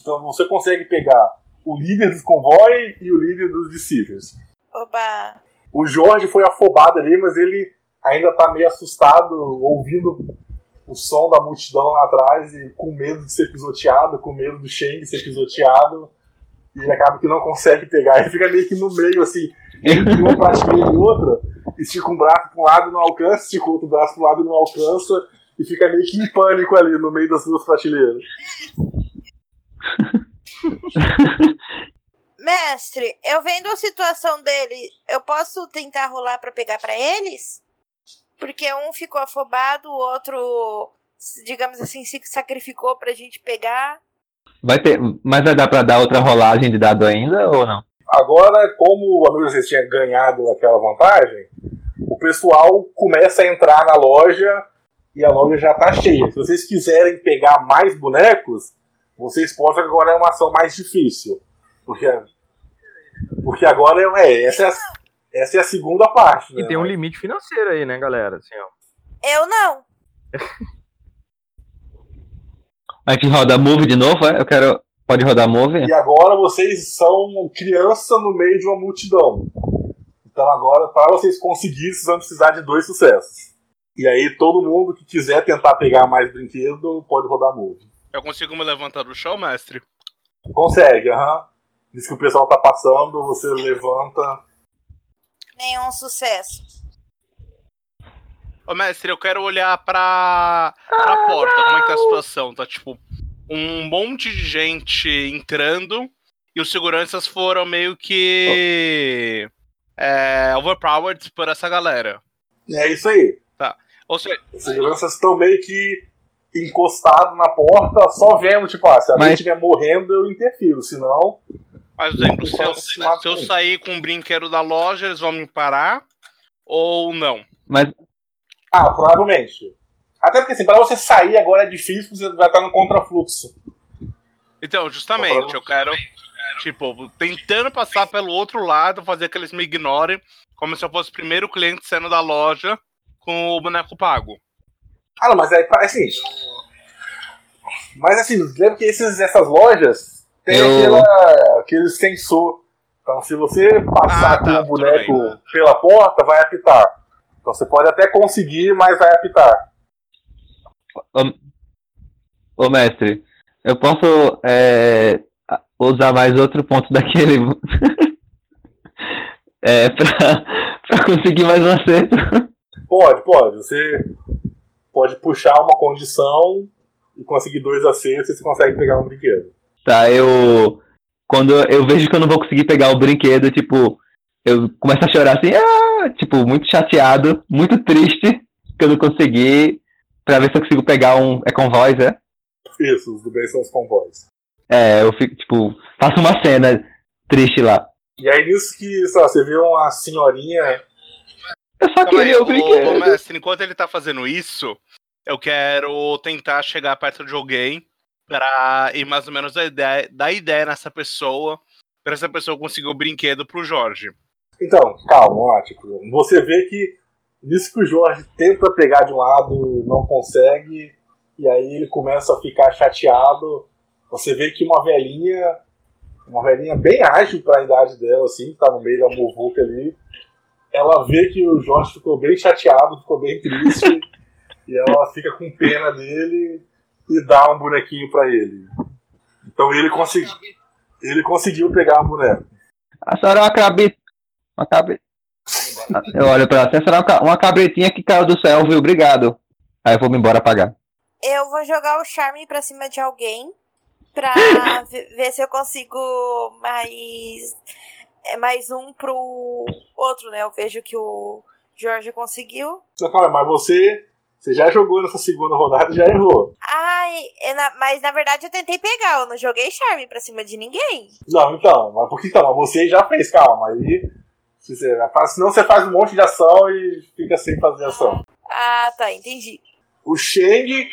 Então você consegue pegar o líder dos convoy e o líder dos Deceivers. Oba! O Jorge foi afobado ali, mas ele ainda tá meio assustado, ouvindo o som da multidão lá atrás e com medo de ser pisoteado, com medo do Shang ser pisoteado, e ele acaba que não consegue pegar. Ele fica meio que no meio, assim, entre uma prateleira e outra, estica um braço pra um lado e não alcança, estica outro braço pra um lado e não alcança, e fica meio que em pânico ali, no meio das duas prateleiras. Mestre, eu vendo a situação dele, eu posso tentar rolar pra pegar pra eles? Porque um ficou afobado, o outro, digamos assim, se sacrificou pra gente pegar. Vai ter, mas vai dar pra dar outra rolagem de dado ainda ou não? Agora, como o amigo vocês tinha ganhado aquela vantagem, o pessoal começa a entrar na loja e a loja já tá cheia. Se vocês quiserem pegar mais bonecos, vocês podem, agora é uma ação mais difícil. Porque agora essa é a segunda parte, né? E tem um limite financeiro aí, né, galera? Assim, ó. Eu não. A gente roda move de novo, é? Eu quero... Pode rodar move? E agora vocês são criança no meio de uma multidão. Então agora, para vocês conseguirem, vocês vão precisar de 2 sucessos. E aí todo mundo que quiser tentar pegar mais brinquedo pode rodar move. Eu consigo me levantar do chão, mestre? Consegue, aham. Diz que o pessoal tá passando, você levanta. Nenhum sucesso. Ô mestre, eu quero olhar pra porta. Não. Como é que tá a situação? Tá tipo um monte de gente entrando e os seguranças foram meio que overpowered por essa galera. É isso aí. Tá. Ou seja, os seguranças estão meio que encostados na porta, só vendo, tipo, se alguém estiver morrendo, eu interfiro, senão... Mas, por exemplo, se eu sair com um brinquedo da loja, eles vão me parar ou não? Mas... Ah, provavelmente. Até porque, assim, pra você sair agora é difícil, você vai estar no contrafluxo. Então, justamente, eu quero, tipo, tentando passar pelo outro lado, fazer que eles me ignorem, como se eu fosse o primeiro cliente saindo da loja com o boneco pago. Ah, não, mas é assim... Mas, assim, lembra que essas lojas tem aquele sensor. Então, se você passar com o boneco pela porta, vai apitar. Então, você pode até conseguir, mas vai apitar. Ô, mestre, eu posso usar mais outro ponto daquele... pra conseguir mais um acerto. Pode. Você... Pode puxar uma condição e conseguir 2 acertos e você consegue pegar um brinquedo. Tá, eu... Quando eu vejo que eu não vou conseguir pegar o brinquedo, tipo... Eu começo a chorar assim, tipo, muito chateado, muito triste que eu não consegui, pra ver se eu consigo pegar um... É Convoy, é? Isso, os do bem são os Convoys. Eu fico, tipo, faço uma cena triste lá. E aí nisso que, sei lá, você vê uma senhorinha... Eu só queria o brinquedo. Ô, mestre, enquanto ele tá fazendo isso, eu quero tentar chegar perto de alguém pra ir mais ou menos dar ideia nessa pessoa, pra essa pessoa conseguir o brinquedo pro Jorge. Então, calma, ótimo. Você vê que nisso que o Jorge tenta pegar de um lado, não consegue, e aí ele começa a ficar chateado. Você vê que uma velhinha bem ágil pra idade dela, assim, tá no meio da muvuca ali, ela vê que o Jorge ficou bem chateado, ficou bem triste, e ela fica com pena dele e dá um bonequinho pra ele. Então ele conseguiu pegar um boneco. A senhora é uma cabrita. Eu olho pra ela, a senhora é uma cabretinha que caiu do céu, viu? Obrigado. Aí eu vou me embora pagar. Eu vou jogar o charme pra cima de alguém pra ver se eu consigo mais um pro outro, né? Eu vejo que o Jorge conseguiu. Mas você já jogou nessa segunda rodada e já errou. Mas na verdade eu tentei pegar, eu não joguei charme pra cima de ninguém. Não, então, mas porque então, você já fez, calma, aí senão você faz um monte de ação e fica sem fazer ação. Ah, tá, entendi. O Shang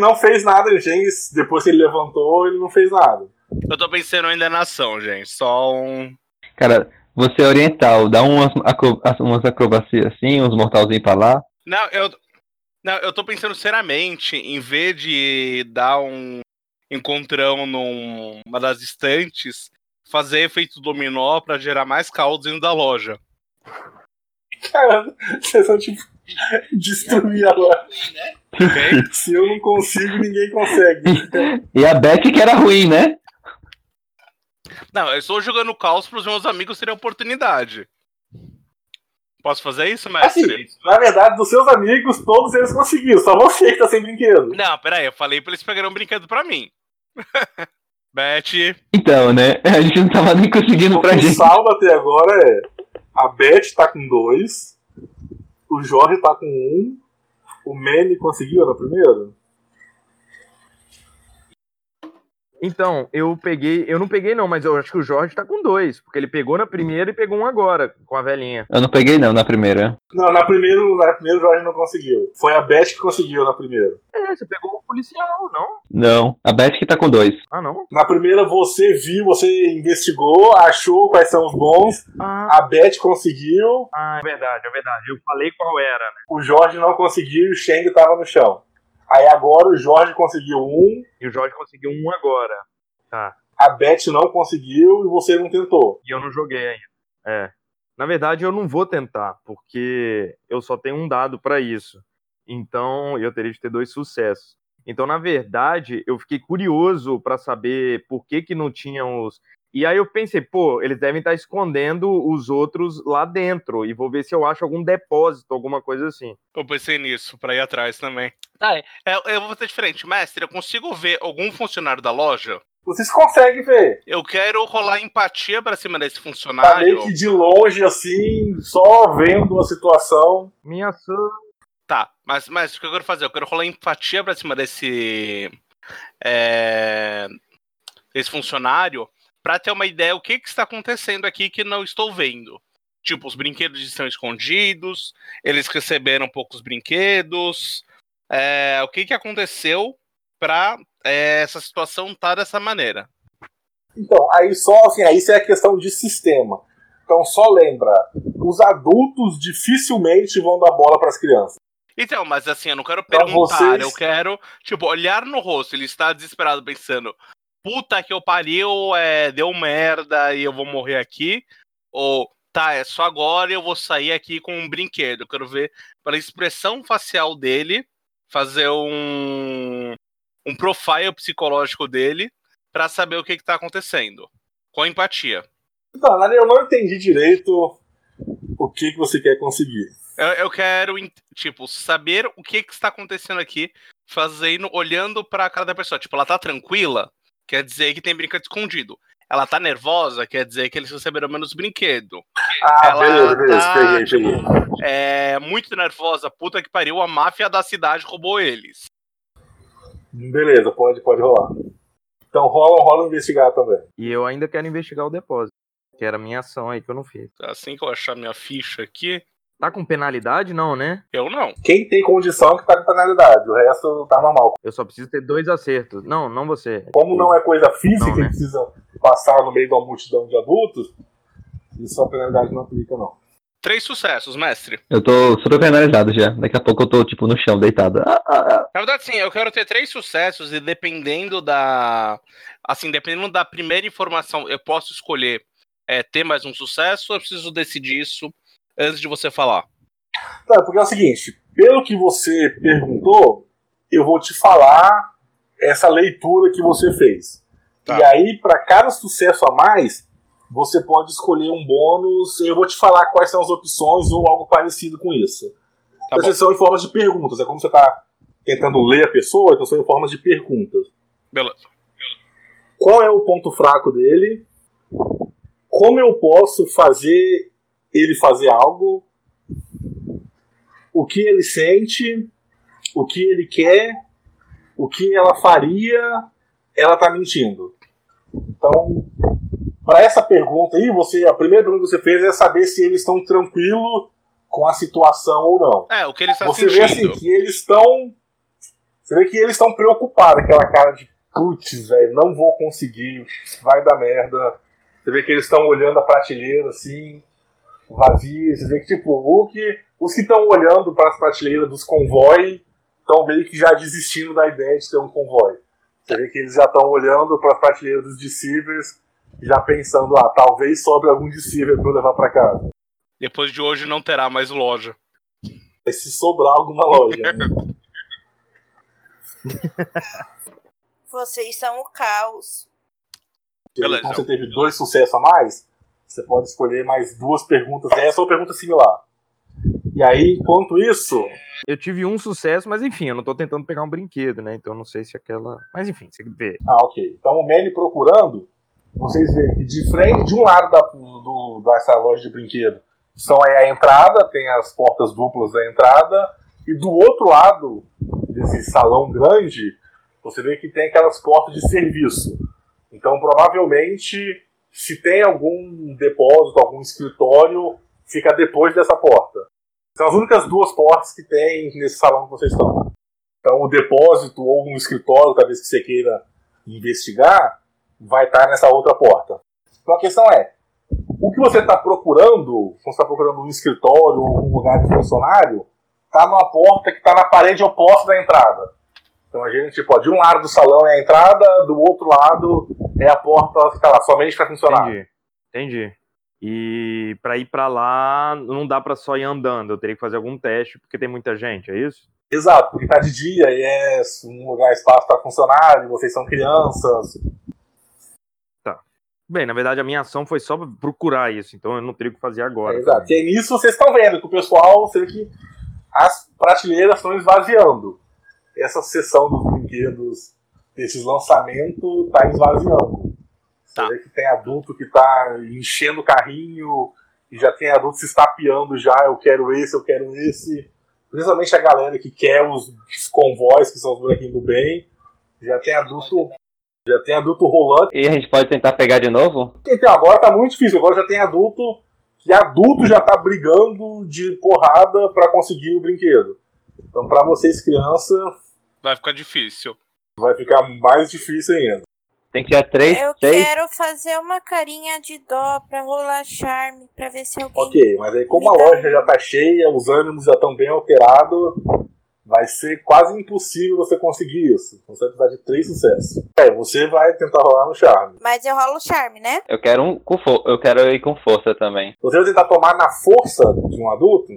não fez nada, o Shang, depois que ele levantou, ele não fez nada. Eu tô pensando ainda na ação, gente. Só um... Cara, você é oriental. Dá umas acrobacias assim, uns mortalzinhos pra lá. Não, eu tô pensando seriamente. Em vez de dar um encontrão numa das estantes, fazer efeito dominó pra gerar mais caos dentro da loja. Cara, vocês são tipo... destruir a loja. Okay. Se eu não consigo, ninguém consegue. E a Beth que era ruim, né? Não, eu estou jogando caos para os meus amigos terem oportunidade. Posso fazer isso, mestre? Assim, na verdade, dos seus amigos, todos eles conseguiram. Só você que está sem brinquedo. Não, peraí, eu falei para eles pegarem um brinquedo para mim. Beth. Então, né? A gente não estava nem conseguindo para gente. O saldo até agora a Beth está com 2, o Jorge está com 1, o Manny conseguiu na primeira. Então, eu não peguei, mas eu acho que o Jorge tá com 2, porque ele pegou na primeira e pegou um agora, com a velhinha. Eu não peguei na primeira. Não, na primeira o Jorge não conseguiu. Foi a Beth que conseguiu na primeira. É, você pegou o policial, não? Não, a Beth que tá com 2. Ah, não? Na primeira você viu, você investigou, achou quais são os bons, a Beth conseguiu. Ah, é verdade, eu falei qual era, né? O Jorge não conseguiu e o Shang tava no chão. Aí agora o Jorge conseguiu 1. E o Jorge conseguiu 1 agora. Tá. A Beth não conseguiu e você não tentou. E eu não joguei ainda. É. Na verdade, eu não vou tentar, porque eu só tenho um dado para isso. Então, eu teria de ter 2 sucessos. Então, na verdade, eu fiquei curioso para saber por que que não tinham os... E aí eu pensei, pô, eles devem estar escondendo os outros lá dentro. E vou ver se eu acho algum depósito, alguma coisa assim. Eu pensei nisso, pra ir atrás também. Tá, eu vou fazer diferente. Mestre, eu consigo ver algum funcionário da loja? Vocês conseguem ver. Eu quero rolar empatia pra cima desse funcionário. Tá meio que de longe, assim, só vendo a situação. Minha sã. Tá, mas o que eu quero fazer? Eu quero rolar empatia pra cima desse... esse funcionário... Pra ter uma ideia o que está acontecendo aqui que não estou vendo. Tipo, os brinquedos estão escondidos, eles receberam poucos brinquedos. O que aconteceu pra essa situação estar dessa maneira? Então, aí só assim, aí isso é a questão de sistema. Então só lembra, os adultos dificilmente vão dar bola pras crianças. Então, mas assim, eu não quero perguntar, vocês... eu quero, tipo, olhar no rosto, ele está desesperado pensando... Puta que eu pariu, deu merda e eu vou morrer aqui. Ou, tá, é só agora eu vou sair aqui com um brinquedo. Eu quero ver pela expressão facial dele, fazer um profile psicológico dele pra saber o que tá acontecendo. Com empatia. Tá, eu não entendi direito o que você quer conseguir. Eu quero, tipo, saber o que está acontecendo aqui, olhando pra cara da pessoa. Tipo, ela tá tranquila? Quer dizer que tem brinquedo escondido. Ela tá nervosa, quer dizer que eles receberam menos brinquedo. Ah, ela beleza, peguei. Muito nervosa, puta que pariu, a máfia da cidade roubou eles. Beleza, pode rolar. Então rola investigar também. E eu ainda quero investigar o depósito, que era a minha ação aí que eu não fiz. Assim que eu achar minha ficha aqui... Tá com penalidade? Não, né? Eu não. Quem tem condição que tá com penalidade. O resto tá normal. Eu só preciso ter 2 acertos. Não você. Como não é coisa física que precisa passar no meio de uma multidão de adultos, isso a penalidade não aplica, não. 3 sucessos, mestre. Eu tô super penalizado já. Daqui a pouco eu tô, tipo, no chão, deitado. Na verdade, sim. Eu quero ter 3 sucessos e dependendo da... Assim, dependendo da primeira informação, eu posso escolher ter mais um sucesso ou eu preciso decidir isso antes de você falar. Tá, porque é o seguinte, pelo que você perguntou, eu vou te falar essa leitura que você fez. Tá. E aí, para cada sucesso a mais, você pode escolher um bônus, eu vou te falar quais são as opções ou algo parecido com isso. Tá, então, são em forma de perguntas, é como você tá tentando ler a pessoa, então são em forma de perguntas. Beleza. Qual é o ponto fraco dele? Como eu posso fazer... ele fazer algo, o que ele sente, o que ele quer, o que ela faria, ela tá mentindo. Então, para essa pergunta aí, a primeira pergunta que você fez é saber se eles estão tranquilos com a situação ou não. O que eles estão sentindo. Você vê assim, que eles estão... Você vê que eles estão preocupados, aquela cara de, putz, velho, não vou conseguir, vai dar merda. Você vê que eles estão olhando a prateleira assim... vazia, você vê que tipo, os que estão olhando para as prateleiras dos convoy estão meio que já desistindo da ideia de ter um convoy. Você vê que eles já estão olhando para as prateleiras dos Deceivers, já pensando, talvez sobre algum Deceiver para eu levar para casa. Depois de hoje não terá mais loja. Vai se sobrar alguma loja. Né? Vocês são o caos. Beleza. Então você teve 2 sucessos a mais? Você pode escolher mais 2 perguntas. Essa ou pergunta similar. E aí, enquanto isso... Eu tive 1 sucesso, mas enfim, eu não tô tentando pegar um brinquedo, né? Então não sei se aquela... Mas enfim, você vê. Ok. Então o Manny procurando, vocês veem que de frente, de um lado dessa loja de brinquedo, são aí a entrada, tem as portas duplas da entrada, e do outro lado desse salão grande, você vê que tem aquelas portas de serviço. Então provavelmente... se tem algum depósito, algum escritório, fica depois dessa porta. São as únicas 2 portas que tem nesse salão que vocês estão. Então o depósito ou um escritório, talvez que você queira investigar, vai estar nessa outra porta. Então a questão é, o que você está procurando, se você está procurando um escritório ou um lugar de funcionário, está numa porta que está na parede oposta da entrada. Então a gente pode, de um lado do salão é a entrada, do outro lado é a porta que está lá, somente para funcionar. Entendi. E para ir para lá, não dá para só ir andando, eu teria que fazer algum teste, porque tem muita gente, é isso? Exato, porque tá de dia e é um lugar, espaço para funcionário, vocês são crianças. Tá. Bem, na verdade a minha ação foi só pra procurar isso, então eu não teria o que fazer agora. É, exato, e nisso vocês estão vendo que o pessoal, sei que as prateleiras estão esvaziando. Essa seção dos brinquedos, desses lançamentos, tá esvaziando. Tá. Você vê que tem adulto que tá enchendo o carrinho, e já tem adulto se estapeando já, eu quero esse. Principalmente a galera que quer os convoys, que são os bonequinhos do bem, já tem adulto rolando. E a gente pode tentar pegar de novo? Então, agora tá muito difícil, agora já tem adulto, que adulto já tá brigando de porrada pra conseguir o brinquedo. Então pra vocês, criança, vai ficar difícil. Vai ficar mais difícil ainda. Tem que tirar 3, eu 6. Quero fazer uma carinha de dó pra rolar charme, pra ver se alguém... Ok, mas aí como a loja já tá cheia, os ânimos já estão bem alterados, vai ser quase impossível você conseguir isso. Você vai precisar de 3 sucessos. É, você vai tentar rolar no charme. Mas eu rolo o charme, né? Eu quero, eu quero ir com força também. Você vai tentar tomar na força de um adulto?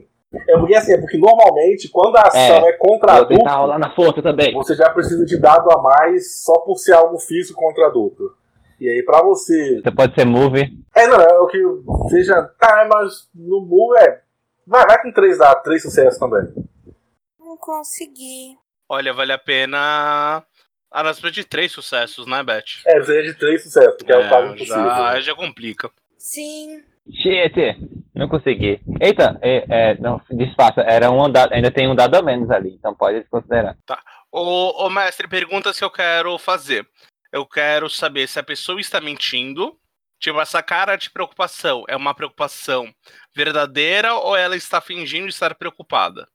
É porque assim, porque normalmente quando a ação é contra adulto, tentar rolar na força também. Você já precisa de dado a mais só por ser algo físico contra adulto. E aí pra você... Você pode ser move. É, não, é o que seja... Tá, mas no move é... Vai com 3 dados, 3 sucessos também. Não consegui. Olha, vale a pena... Ah, nós precisamos de 3 sucessos, né, Beth? É, você é de 3 sucessos, que é o caso impossível. Já complica. Sim. Gente, não consegui. Eita, não, disfarça. Era um dado, ainda tem um dado a menos ali, então pode considerar. Tá. Ô mestre, perguntas que eu quero fazer. Eu quero saber se a pessoa está mentindo. Tipo, essa cara de preocupação é uma preocupação verdadeira ou ela está fingindo estar preocupada?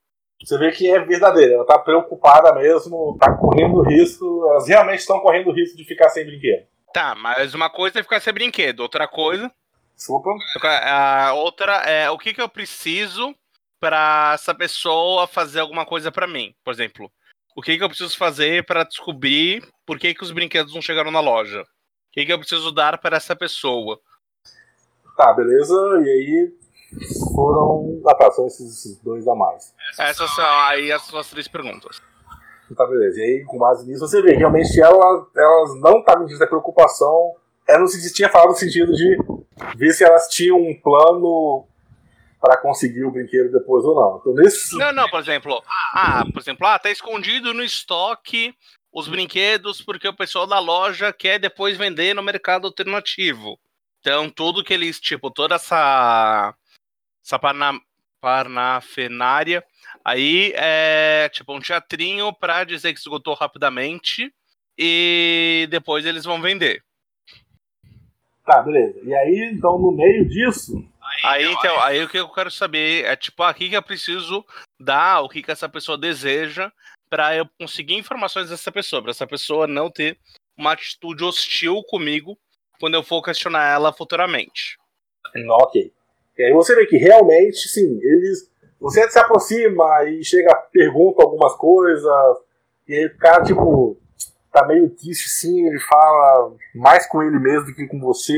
Você vê que é verdadeira, ela está preocupada mesmo, está correndo risco. Elas realmente estão correndo risco de ficar sem brinquedo. Tá, mas uma coisa é ficar sem brinquedo, outra coisa... Desculpa. A outra é o que eu preciso pra essa pessoa fazer alguma coisa pra mim, por exemplo. O que eu preciso fazer pra descobrir por que os brinquedos não chegaram na loja? O que eu preciso dar pra essa pessoa? Tá, beleza. E aí foram... Ah, tá, são esses 2 a mais. Essas são aí as suas 3 perguntas. Tá, beleza. E aí, com base nisso, você vê que realmente elas não estavam mentindo da preocupação. Ela não se tinha falado no sentido de ver se elas tinham um plano para conseguir o brinquedo depois ou não. Então, nesse... Não, por exemplo, tá escondido no estoque os brinquedos porque o pessoal da loja quer depois vender no mercado alternativo. Então, tudo que eles, tipo, toda essa parnafenária aí é tipo um teatrinho para dizer que esgotou rapidamente e depois eles vão vender. Tá, beleza. E aí, então, no meio disso... Aí o que eu quero saber é, tipo, o que eu preciso dar, o que essa pessoa deseja pra eu conseguir informações dessa pessoa, pra essa pessoa não ter uma atitude hostil comigo quando eu for questionar ela futuramente. Ok. E aí você vê que realmente, sim, eles... Você se aproxima e chega, pergunta algumas coisas, e aí o cara, tipo... Tá meio triste, sim, ele fala mais com ele mesmo do que com você.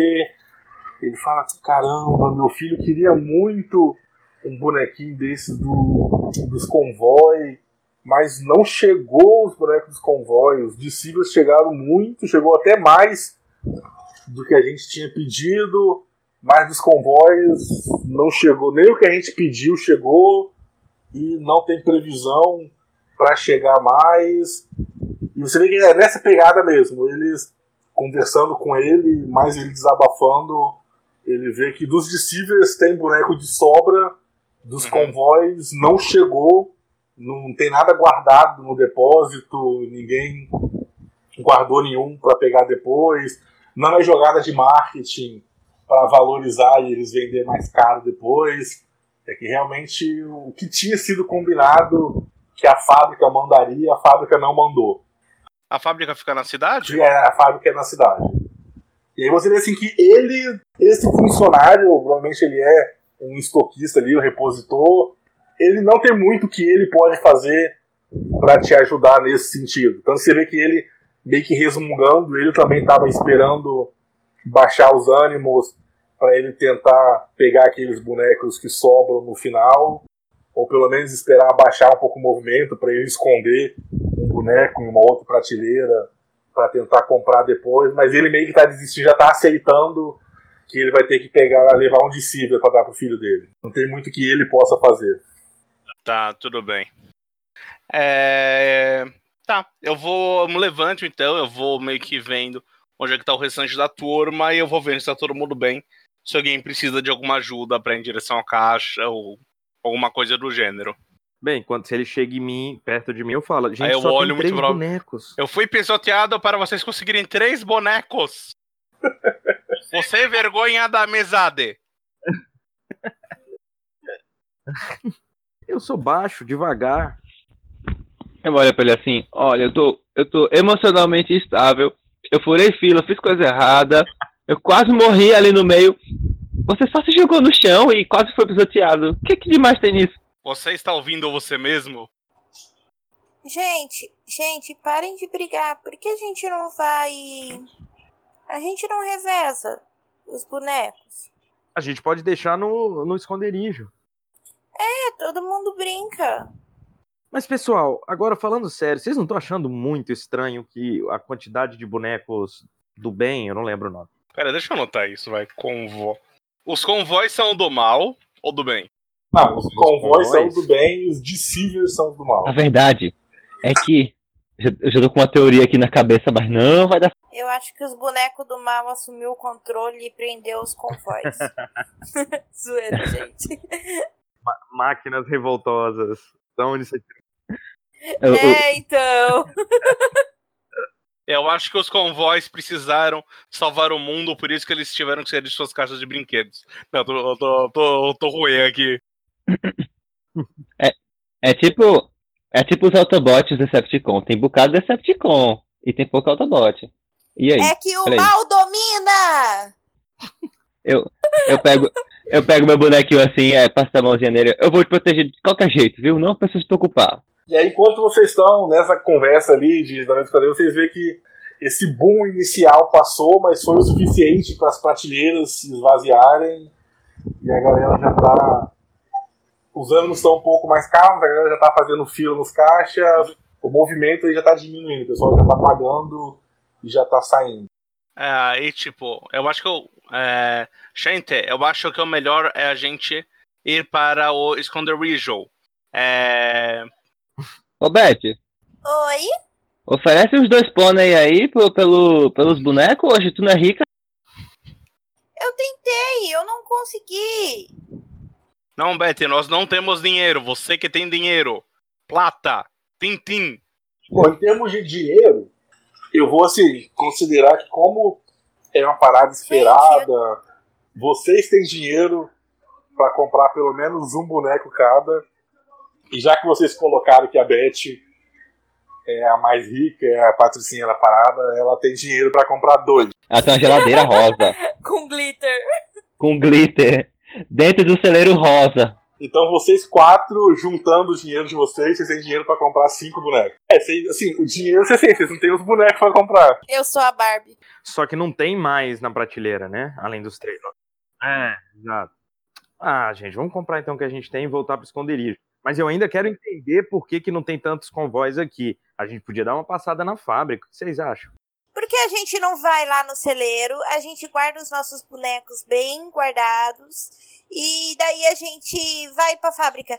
Ele fala, caramba, meu filho queria muito um bonequinho desses dos convoy, mas não chegou os bonecos dos convoy. Os Deceivers chegaram muito, chegou até mais do que a gente tinha pedido, mas dos convoys não chegou, nem o que a gente pediu chegou, e não tem previsão para chegar mais. E você vê que é nessa pegada mesmo, eles conversando com ele, mas ele desabafando, ele vê que dos Deceivers tem boneco de sobra, dos convoys não chegou, não tem nada guardado no depósito, ninguém guardou nenhum para pegar depois, não é jogada de marketing para valorizar e eles vender mais caro depois, é que realmente o que tinha sido combinado que a fábrica mandaria, a fábrica não mandou. A fábrica fica na cidade? É, a fábrica é na cidade. E aí você vê assim que ele, esse funcionário, provavelmente ele é um estoquista ali, um repositor, ele não tem muito que ele pode fazer pra te ajudar nesse sentido. Então você vê que ele, meio que resmungando, ele também estava esperando baixar os ânimos para ele tentar pegar aqueles bonecos que sobram no final, ou pelo menos esperar abaixar um pouco o movimento para ele esconder um boneco em uma outra prateleira para tentar comprar depois. Mas ele meio que tá desistindo, já tá aceitando que ele vai ter que pegar, levar um Deceiver para dar pro filho dele. Não tem muito que ele possa fazer. Tá, tudo bem. Tá, eu vou... me levanto então, eu vou meio que vendo onde é que tá o restante da turma e eu vou vendo se tá todo mundo bem. Se alguém precisa de alguma ajuda pra ir em direção à caixa ou alguma coisa do gênero. Bem, quando se ele chega em mim, perto de mim, eu falo, gente, eu só olho tem muito 3 bonecos. Eu fui pisoteado para vocês conseguirem 3 bonecos. Você é vergonha da mesade. Eu sou baixo, devagar. Eu olho pra ele assim, olha, eu tô emocionalmente instável, eu furei fila, fiz coisa errada, eu quase morri ali no meio. Você só se jogou no chão e quase foi pisoteado. O que demais tem nisso? Você está ouvindo você mesmo? Gente, parem de brigar. Por que a gente não vai... A gente não reveza os bonecos. A gente pode deixar no esconderijo. É, todo mundo brinca. Mas, pessoal, agora falando sério, vocês não estão achando muito estranho que a quantidade de bonecos do bem... Eu não lembro o nome. Pera, deixa eu anotar isso, vai. Convó. Os convoys são do mal ou do bem? Não, os convoys são do bem e os Deceivers são do mal. A verdade é que... Eu já tô com uma teoria aqui na cabeça, mas não vai dar... Eu acho que os bonecos do mal assumiu o controle e prendeu os convoys. Zoeira, gente. Máquinas revoltosas. Da onde você tirou? Então... Eu acho que os convoys precisaram salvar o mundo, por isso que eles tiveram que sair de suas caixas de brinquedos. Não, eu tô ruim aqui. É tipo os Autobots Decepticon. Tem bocado Decepticon e tem pouco Autobot. E aí? É que o mal domina! Eu pego meu bonequinho assim, passo a mãozinha nele. Eu vou te proteger de qualquer jeito, viu? Não preciso te ocupar. E aí, enquanto vocês estão nessa conversa ali, vocês veem que esse boom inicial passou, mas foi o suficiente para as prateleiras se esvaziarem. E a galera já tá... Os ânimos estão um pouco mais calmos, a galera já tá fazendo fila nos caixas, o movimento aí já tá diminuindo, o pessoal já tá pagando e já tá saindo. Eu acho que gente, eu acho que o melhor é a gente ir para o esconderijo. Ô, Beth. Oi? Oferece uns 2 pônei aí pelos bonecos? Hoje tu não é rica? Eu tentei, eu não consegui. Não, Beth, nós não temos dinheiro. Você que tem dinheiro. Plata. Tintim. Bom, em termos de dinheiro, eu vou, assim, considerar que como é uma parada esperada, vocês têm dinheiro para comprar pelo menos um boneco cada. E já que vocês colocaram que a Beth é a mais rica, é a patricinha da parada, ela tem dinheiro pra comprar 2. Ela tem uma geladeira rosa. Com glitter. Com glitter. Dentro do celeiro rosa. Então vocês 4, juntando o dinheiro de vocês têm dinheiro pra comprar 5 bonecos. Assim, o dinheiro vocês têm, vocês não têm os bonecos pra comprar. Eu sou a Barbie. Só que não tem mais na prateleira, né? Além dos 3. É, exato. Ah, gente, vamos comprar então o que a gente tem e voltar pro esconderijo. Mas eu ainda quero entender por que não tem tantos convoys aqui. A gente podia dar uma passada na fábrica. O que vocês acham? Por que a gente não vai lá no celeiro? A gente guarda os nossos bonecos bem guardados. E daí a gente vai pra fábrica.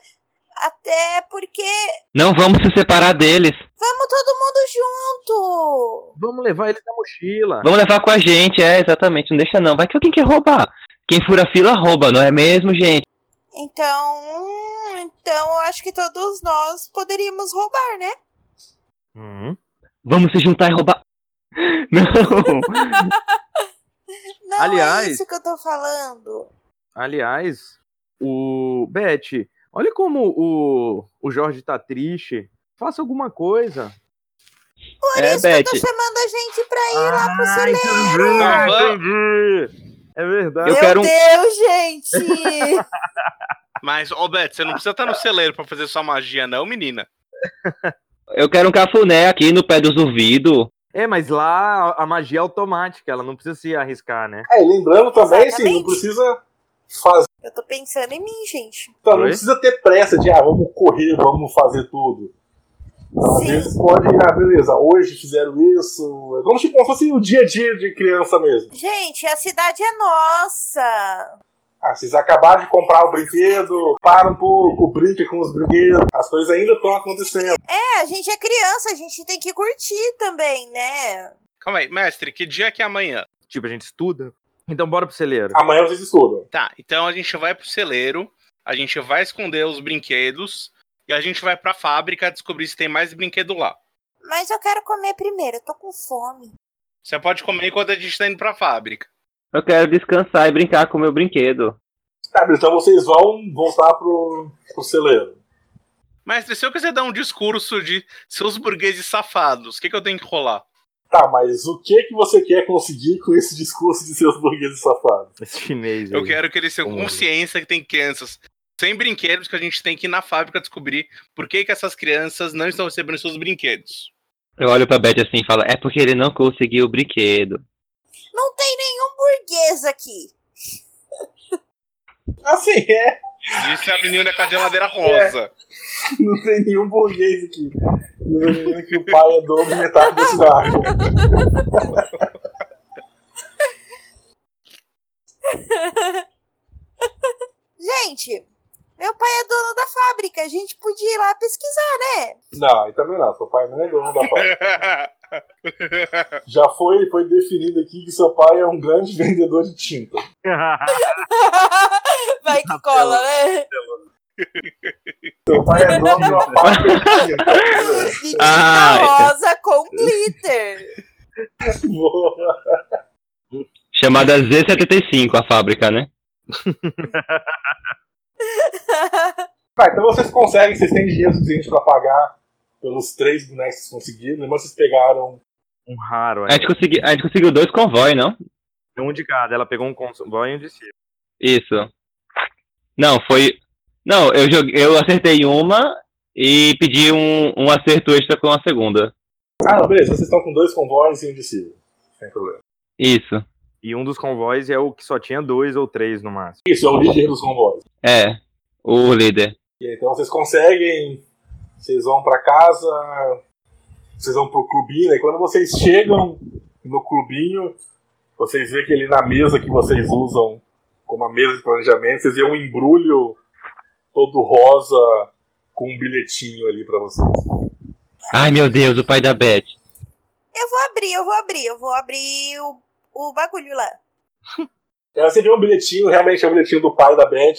Até porque... Não vamos se separar deles. Vamos todo mundo junto. Vamos levar eles na mochila. Vamos levar com a gente, exatamente. Não deixa não. Vai que alguém quer roubar. Quem fura a fila rouba, não é mesmo, gente? Então, eu acho que todos nós poderíamos roubar, né? Vamos se juntar e roubar. Não! Não, aliás, é isso que eu tô falando. Aliás, o Beth, olha como o Jorge tá triste. Faça alguma coisa. Por isso Beth. Que eu tô chamando a gente pra ir lá pro celeiro. Entendi. É verdade. Meu Deus, gente! Mas, Beto, você não precisa estar no celeiro pra fazer sua magia, não, menina. Eu quero um cafuné aqui no pé dos ouvidos. É, mas lá a magia é automática, ela não precisa se arriscar, né? É, lembrando também, assim, não precisa fazer... Eu tô pensando em mim, gente. Então, não precisa ter pressa de, vamos correr, vamos fazer tudo. Às vezes pode, beleza, hoje fizeram isso... É como se fosse o dia a dia de criança mesmo. Gente, a cidade é nossa! Vocês acabaram de comprar o brinquedo, para um pouco, brinca com os brinquedos, as coisas ainda estão acontecendo. É, a gente é criança, a gente tem que curtir também, né? Calma aí, mestre, que dia que é amanhã? Tipo, a gente estuda? Então bora pro celeiro. Amanhã vocês estudam. Tá, então a gente vai pro celeiro, a gente vai esconder os brinquedos e a gente vai pra fábrica descobrir se tem mais brinquedo lá. Mas eu quero comer primeiro, eu tô com fome. Você pode comer enquanto a gente tá indo pra fábrica. Eu quero descansar e brincar com o meu brinquedo. Tá, então vocês vão voltar pro celeiro. Mestre, se eu quiser dar um discurso de seus burgueses safados, o que eu tenho que rolar? Tá, mas o que você quer conseguir com esse discurso de seus burgueses safados? Esse chinês. Eu quero que eles tenham consciência que tem crianças sem brinquedos que a gente tem que ir na fábrica descobrir por que essas crianças não estão recebendo seus brinquedos. Eu olho pra Beth assim e falo, é porque ele não conseguiu o brinquedo. Não tem nenhum burguês aqui. Assim é. Disse a menina com a geladeira rosa. É. Não tem nenhum burguês aqui. Menino que o pai é dono de metade desse barco. Gente, meu pai é dono da fábrica. A gente podia ir lá pesquisar, né? Não, aí também não. Seu pai não é dono da fábrica. Já foi definido aqui que seu pai é um grande vendedor de tinta. Vai que cola, né? Seu pai é dono de uma fábrica de tinta. Rosa com glitter. Boa. Chamada Z75, a fábrica, né? Tá, então vocês têm dinheiro suficiente pra pagar pelos 3 bonecos que vocês conseguiram, mas vocês pegaram um raro. A gente conseguiu 2 convoy, não? Um de cada, ela pegou um convoy e um de si. Isso. Não, eu acertei uma e pedi um acerto extra com a segunda. Ah, beleza, vocês estão com 2 convoys e um de si. Sem problema. Isso. E um dos convoys é o que só tinha 2 ou 3 no máximo. Isso, é o líder dos convoys. É, o líder. E então vocês conseguem... Vocês vão pra casa, vocês vão pro clubinho, e quando vocês chegam no clubinho, vocês veem que ali na mesa que vocês usam como a mesa de planejamento, vocês veem um embrulho todo rosa com um bilhetinho ali pra vocês. Ai, meu Deus, o pai da Beth. Eu vou abrir o bagulho lá. Você vê um bilhetinho, realmente é o bilhetinho do pai da Beth...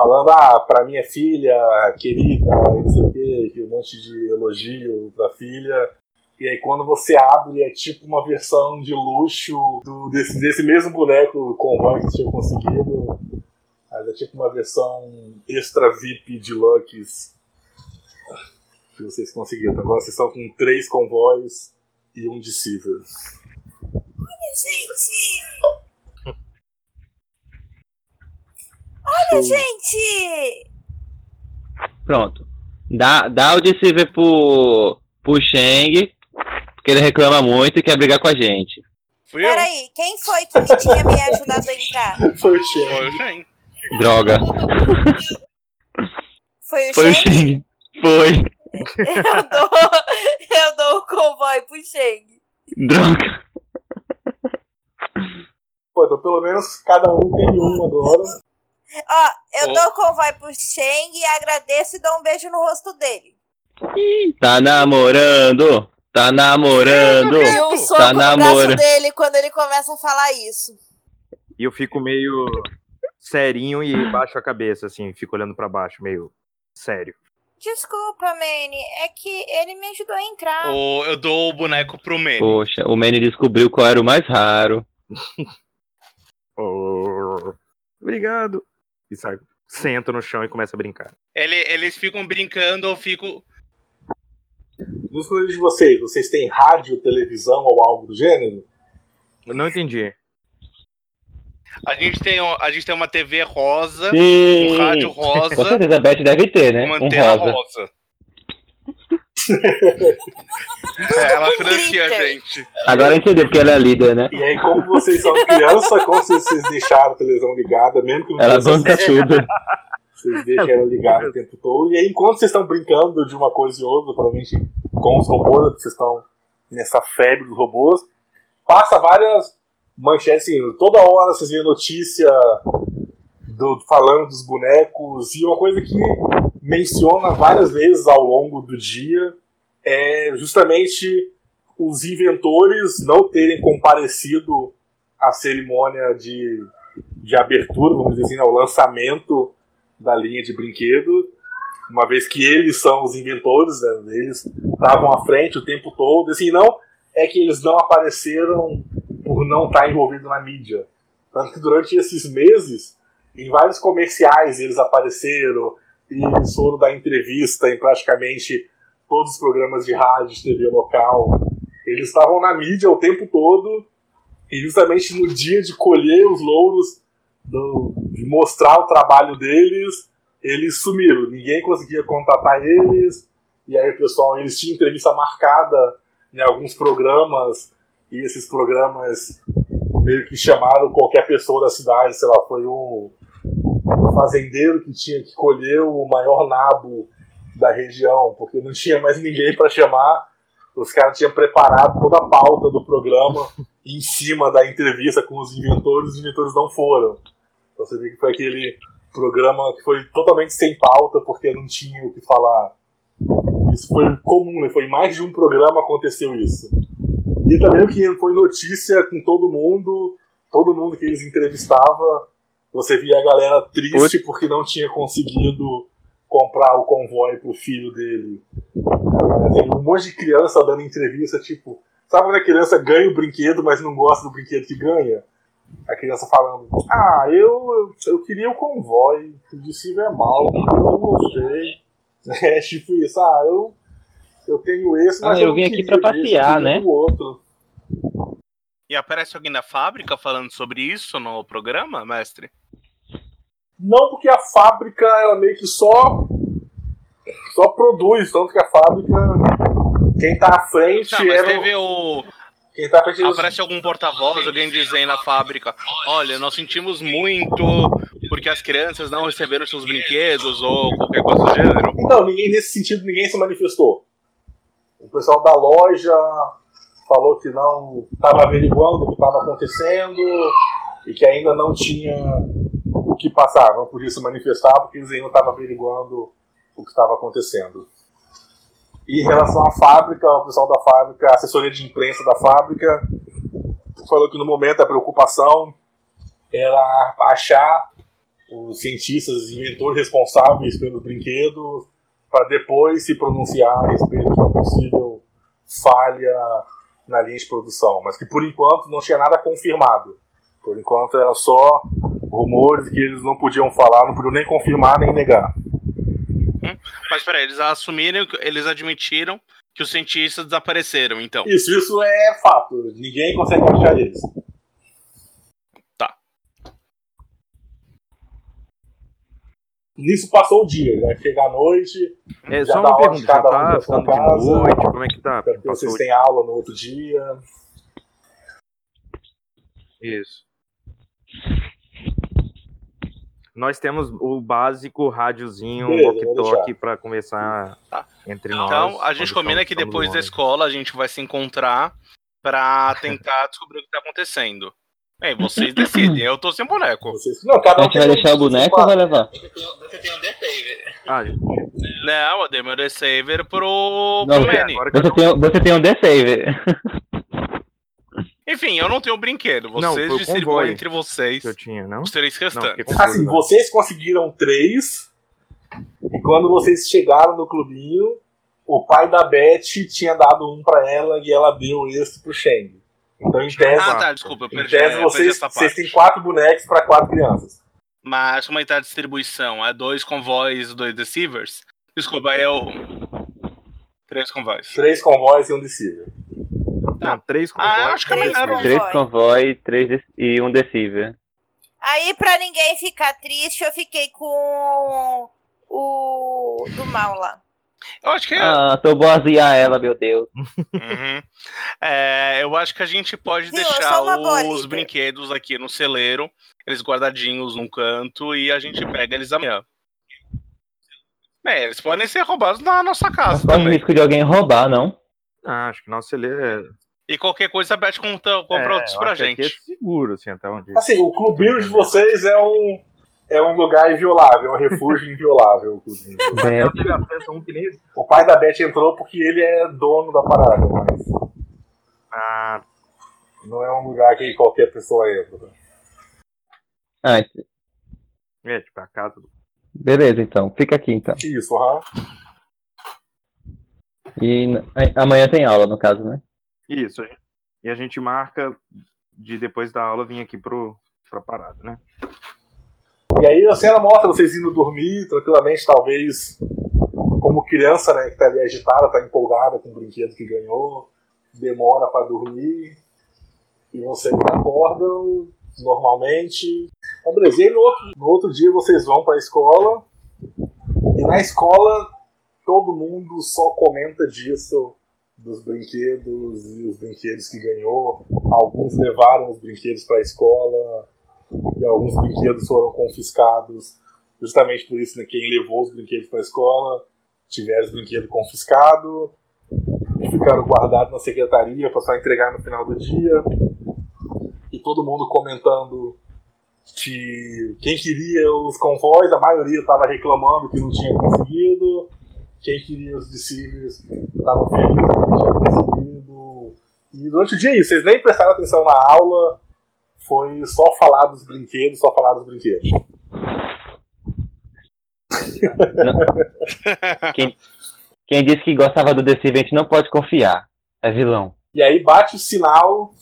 Falando, pra minha filha querida, não sei o que, um monte de elogio pra filha. E aí quando você abre, é tipo uma versão de luxo desse mesmo boneco Convoy que você tinha conseguido. Mas é tipo uma versão extra VIP de Lux que vocês conseguiram. Agora vocês estão com 3 convoys e um Deceiver. Olha, gente! Olha, gente! Pronto. Dá o Deceiver pro Shang, porque ele reclama muito e quer brigar com a gente. Peraí, quem foi que tinha me ajudado a entrar? Foi o Shang. Droga. Foi o Shang? Foi. Eu dou o convoy pro Shang. Droga. Pô, então pelo menos cada um tem um agora. Eu dou o convoy pro Shang e agradeço e dou um beijo no rosto dele. Tá namorando. Eu sou o braço dele quando ele começa a falar isso. E eu fico meio serinho e baixo a cabeça, assim, fico olhando pra baixo, meio sério. Desculpa, Manny, é que ele me ajudou a entrar. Eu dou o boneco pro Manny. Poxa, o Manny descobriu qual era o mais raro. Obrigado. E sai, senta no chão e começa a brincar. Eles ficam brincando, eu fico... Nos colegas de vocês têm rádio, televisão ou algo do gênero? Eu não entendi. A gente tem uma TV rosa, um rádio rosa... Com certeza a Beth deve ter, né? Uma antena rosa. Ela financia a gente. Agora entendeu porque ela é líder, né? E aí, como vocês são criança, como vocês deixaram a televisão ligada, mesmo que não ela banca tudo. Vocês deixam ela ligada o tempo todo. E aí, enquanto vocês estão brincando de uma coisa e outra, provavelmente com os robôs, vocês estão nessa febre dos robôs, passa várias manchetes, assim, toda hora vocês veem notícia falando dos bonecos. E uma coisa que menciona várias vezes ao longo do dia é justamente os inventores não terem comparecido à cerimônia de abertura, vamos dizer assim, né, ao lançamento da linha de brinquedo, uma vez que eles são os inventores, né, eles estavam à frente o tempo todo, assim, não é que eles não apareceram por não estar envolvido na mídia. Tanto que durante esses meses, em vários comerciais eles apareceram, e foram da entrevista em praticamente todos os programas de rádio e TV local. Eles estavam na mídia o tempo todo, e justamente no dia de colher os louros, de mostrar o trabalho deles, eles sumiram. Ninguém conseguia contatar eles, e aí o pessoal, eles tinham entrevista marcada em alguns programas, e esses programas meio que chamaram qualquer pessoa da cidade, sei lá, foi um fazendeiro que tinha que colher o maior nabo da região, porque não tinha mais ninguém para chamar. Os caras tinham preparado toda a pauta do programa em cima da entrevista com os inventores não foram. Então você vê que foi aquele programa que foi totalmente sem pauta, porque não tinha o que falar. Isso foi comum, né? Foi em mais de um programa aconteceu isso. E também o que foi notícia com todo mundo que eles entrevistava, você via a galera triste porque não tinha conseguido comprar o Convoy pro filho dele. Tem um monte de criança dando entrevista, tipo, sabe quando a criança ganha o brinquedo, mas não gosta do brinquedo que ganha? A criança falando, ah, eu queria o Convoy, o Deceivers é mal, eu não gostei. É tipo isso, ah, eu tenho esse, mas eu vim aqui pra passear, né? Outro. E aparece alguém da fábrica falando sobre isso no programa, mestre? Não, porque a fábrica, ela meio que só produz, tanto que a fábrica, quem tá à frente... Tá, mas teve o... Quem tá à frente... Aparece algum porta-voz, alguém dizendo na fábrica, olha, nós sentimos muito porque as crianças não receberam seus brinquedos ou qualquer coisa do gênero. Então, ninguém, nesse sentido, ninguém se manifestou. O pessoal da loja falou que não estava averiguando o que estava acontecendo e que ainda não tinha o que passar, não podia se manifestar porque eles ainda não estavam averiguando o que estava acontecendo. E em relação à fábrica, o pessoal da fábrica, a assessoria de imprensa da fábrica falou que no momento a preocupação era achar os cientistas, os inventores responsáveis pelo brinquedo para depois se pronunciar a respeito de uma possível falha na linha de produção, mas que por enquanto não tinha nada confirmado. Por enquanto era só rumores que eles não podiam falar, não podiam nem confirmar nem negar. Mas peraí, eles assumiram, eles admitiram que os cientistas desapareceram, então. Isso é fato, ninguém consegue achar eles. Tá. Nisso passou o dia, né? Chega a noite. É, já só uma pergunta, já tá ficando de noite, como é que tá? Vocês têm aula no outro dia. Isso. Nós temos o básico rádiozinho, walkie-talkie pra conversar entre nós. Então, a gente combina que depois da escola a gente vai se encontrar pra tentar descobrir o que tá acontecendo. Bem, vocês decidem, eu tô sem boneco. Não, cada um a gente vai deixar o boneco ou vai levar? Você tem um Deceivers. Ah, não, eu dei meu Deceivers pro Manny. Você tem um Deceivers. Enfim, eu não tenho brinquedo. Vocês distribuem entre vocês. Eu tinha, não? Os três restantes. Não, assim, vocês conseguiram 3. E quando vocês chegaram no clubinho, o pai da Beth tinha dado um pra ela e ela deu esse pro Shang. Então, em tese. Ah, tá, desculpa, eu perdi. Em tese, vocês têm 4 bonecos pra 4 crianças. Mas como é que tá a distribuição? É 2 convoys e 2 Deceivers? Desculpa, é o. 3 convoys. 3 convoys e 1 Deceiver. Não, 3 convoys. Ah, acho que é melhor. 3 convoys, 3 e 1 Deceiver. Aí, pra ninguém ficar triste, eu fiquei com o do mal lá. Eu acho que é... Ah, tô boazinha ela, meu Deus. Uhum. É, eu acho que a gente pode deixar os brinquedos aqui no celeiro, eles guardadinhos num canto, e a gente pega eles amanhã. É, eles podem ser roubados na nossa casa. Não tem risco de alguém roubar, não? Ah, acho que nosso celeiro é... E qualquer coisa, a Beth compra outros pra gente. É seguro, assim, até onde... Assim, o clubinho de vocês é um lugar inviolável, um refúgio inviolável. O pai da Beth entrou porque ele é dono da parada, mas... Ah, não é um lugar que qualquer pessoa entra. Ah, é, tipo, a casa do... Beleza, então. Fica aqui, então. Isso, aham. E amanhã tem aula, no caso, né? Isso. E a gente marca de depois da aula vir aqui pra parada, né? E aí a cena mostra vocês indo dormir tranquilamente, talvez como criança, né, que tá ali agitada, tá empolgada com o brinquedo que ganhou, demora pra dormir, e vocês acordam normalmente. Então, beleza, e no outro dia vocês vão pra escola, e na escola todo mundo só comenta disso, dos brinquedos e os brinquedos que ganhou. Alguns levaram os brinquedos pra escola, e alguns brinquedos foram confiscados. Justamente por isso, né, quem levou os brinquedos para a escola tiveram os brinquedos confiscados e ficaram guardados na secretaria para só entregar no final do dia. E todo mundo comentando que quem queria os Convoys, a maioria estava reclamando que não tinha conseguido. Quem queria os Deceivers estava feliz que não tinha conseguido. E durante o dia, vocês nem prestaram atenção na aula. Foi só falar dos brinquedos. Quem disse que gostava do Decivente não pode confiar. É vilão. E aí bate o sinal,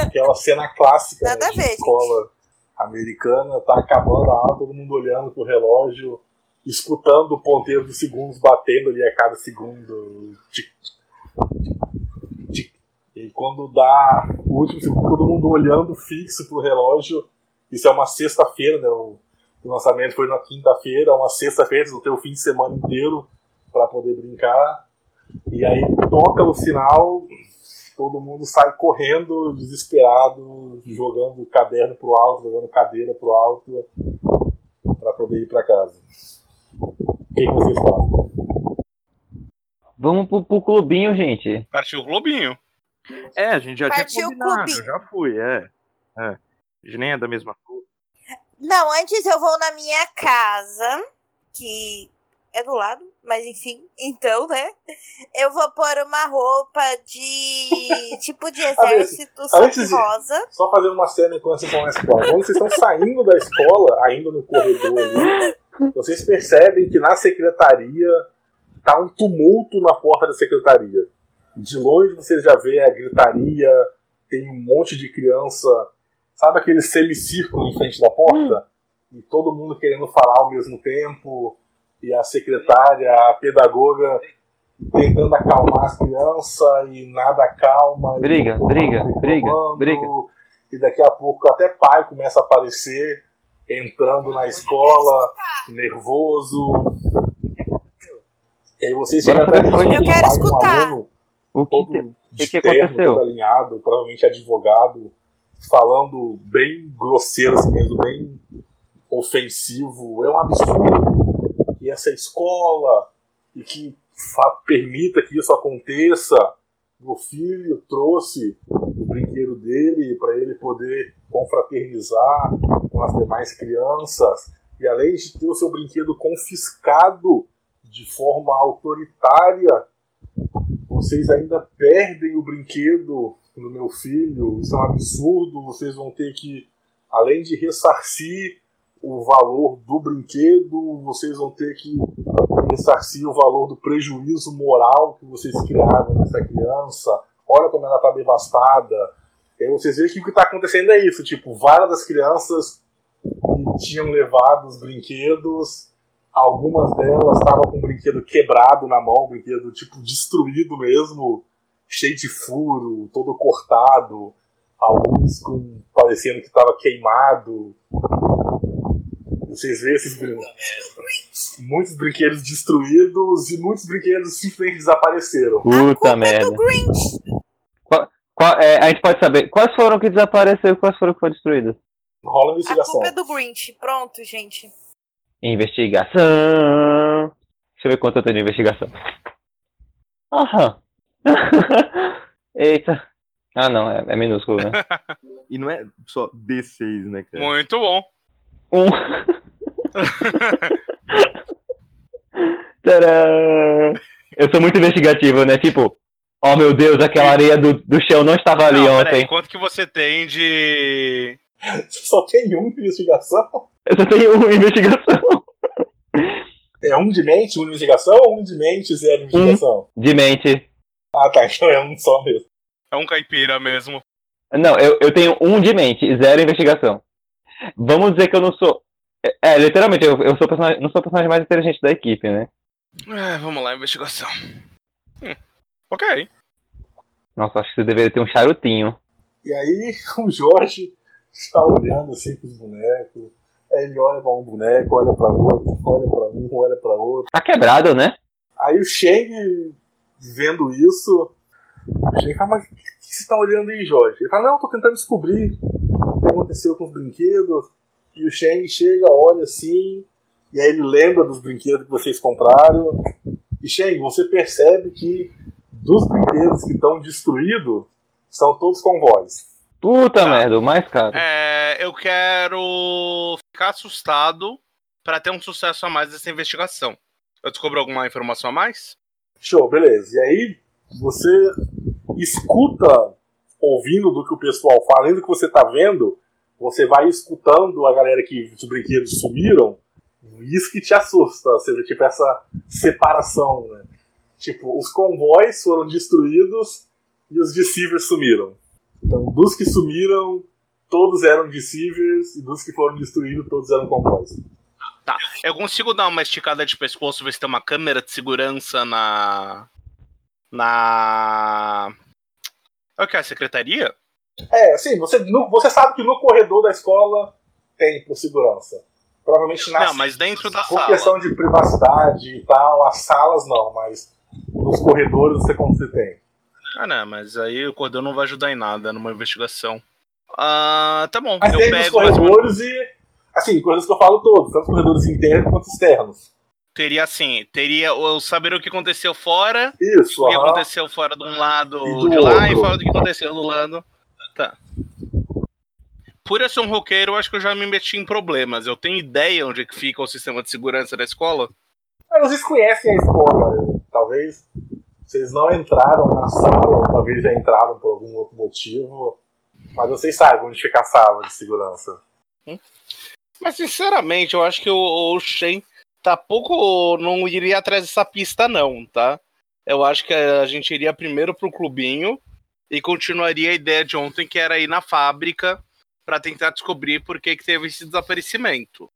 aquela cena clássica, né, de escola americana. Tá acabando a aula, todo mundo olhando pro relógio, escutando o ponteiro dos segundos batendo ali a cada segundo. E quando dá o último segundo, todo mundo olhando fixo pro relógio. Isso é uma sexta-feira, né? O lançamento foi na quinta-feira, uma sexta-feira, vocês vão ter o fim de semana inteiro para poder brincar. E aí toca o sinal, todo mundo sai correndo, desesperado, jogando o caderno pro alto, jogando cadeira pro alto, para poder ir para casa. O que vocês fazem? Vamos pro clubinho, gente. Partiu o clubinho. É, a gente já tinha combinado, já fui, é. A gente nem é da mesma coisa. Não, antes eu vou na minha casa, que é do lado, mas enfim, então, né? Eu vou pôr uma roupa de tipo de exército, rosa. Só fazer uma cena enquanto vocês estão na escola. Quando vocês estão saindo da escola, ainda no corredor ali, vocês percebem que na secretaria tá um tumulto na porta da secretaria. De longe você já vê a gritaria, tem um monte de criança, sabe aquele semicírculo em frente da porta? E todo mundo querendo falar ao mesmo tempo, e a secretária, a pedagoga, tentando acalmar as crianças, e nada acalma. Briga. E daqui a pouco até pai começa a aparecer, entrando na escola, nervoso. E aí você chega até um aluno... O que aconteceu? Todo alinhado, provavelmente advogado, falando bem grosseiro, assim mesmo, bem ofensivo. É um absurdo que essa escola, e que permita que isso aconteça. Meu filho trouxe o brinquedo dele para ele poder confraternizar com as demais crianças. E além de ter o seu brinquedo confiscado de forma autoritária, vocês ainda perdem o brinquedo do meu filho. Isso é um absurdo. Vocês vão ter que, além de ressarcir o valor do brinquedo, vocês vão ter que ressarcir o valor do prejuízo moral que vocês criaram nessa criança. Olha como ela está devastada. E aí vocês veem que o que está acontecendo é isso. Tipo, várias das crianças que tinham levado os brinquedos... Algumas delas estavam com o brinquedo quebrado na mão, o brinquedo tipo destruído mesmo, cheio de furo, todo cortado, alguns parecendo que estava queimado. Vocês veem esses muitos brinquedos destruídos e muitos brinquedos simplesmente desapareceram. Puta merda. A gente pode saber quais foram que desapareceram e quais foram que foram destruídos. Rola a investigação. A culpa é do Grinch. Pronto, gente. Investigação. Deixa eu ver quanto eu tenho de investigação. Aham. Eita. Ah, não. É minúsculo, né? E não é só D6, né, cara? Muito bom. Tcharam. Eu sou muito investigativo, né? Tipo, oh meu Deus, aquela areia do chão não estava ali ontem. Peraí, quanto que você tem de... Só tem um de investigação? Eu só tenho um de investigação. É um de mente, um de investigação, ou um de mente e zero de investigação? De mente. Ah tá, então é um só mesmo. É um caipira mesmo. Não, eu tenho um de mente e zero de investigação. Vamos dizer que eu não sou... É, literalmente, eu sou personagem, não sou o personagem mais inteligente da equipe, né? É, vamos lá, investigação. Ok. Nossa, acho que você deveria ter um charutinho. E aí, o Jorge está olhando assim para os bonecos. Aí ele olha para um boneco, olha para outro, olha para um, olha para outro. Tá quebrado, né? Aí o Shang, vendo isso... Ele fala, mas o que você está olhando aí, Jorge? Ele fala, não, eu tô tentando descobrir o que aconteceu com os brinquedos. E o Shang chega, olha assim, e aí ele lembra dos brinquedos que vocês compraram. E Shang, você percebe que dos brinquedos que estão destruídos, são todos convoys. Puta merda, o mais caro. É, eu quero ficar assustado para ter um sucesso a mais dessa investigação. Eu descobri alguma informação a mais? Show, beleza. E aí você escuta, ouvindo do que o pessoal fala, além do que você tá vendo... Você vai escutando a galera que os brinquedos sumiram, isso que te assusta, ou seja, tipo essa separação, né? Tipo, os convoys foram destruídos e os Deceivers sumiram. Então, dos que sumiram, todos eram Deceivers, e dos que foram destruídos, todos eram convoys. Tá, eu consigo dar uma esticada de pescoço, ver se tem uma câmera de segurança na... É o que é, a secretaria? É, assim, você sabe que no corredor da escola tem por segurança. Provavelmente na... Não, mas dentro da sala. Por questão de privacidade e tal, as salas não, mas nos corredores você tem. Ah, não, mas aí o corredor não vai ajudar em nada numa investigação. Ah, tá bom. Mas eu tem pego os corredores e... Assim, coisas que eu falo todos, tanto os corredores internos quanto externos. Teria assim, eu saber o que aconteceu fora, isso, o que aconteceu fora de um lado de outro. Lá e fora do que aconteceu do lado... Tá. Por eu ser um roqueiro, eu acho que eu já me meti em problemas. Eu tenho ideia onde é que fica o sistema de segurança da escola? Mas vocês conhecem a escola, talvez vocês não entraram na sala, talvez já entraram por algum outro motivo, mas vocês sabem onde fica a sala de segurança. Mas sinceramente, eu acho que o Shen tá pouco, não iria atrás dessa pista não, tá? Eu acho que a gente iria primeiro pro clubinho e continuaria a ideia de ontem, que era ir na fábrica pra tentar descobrir por que teve esse desaparecimento.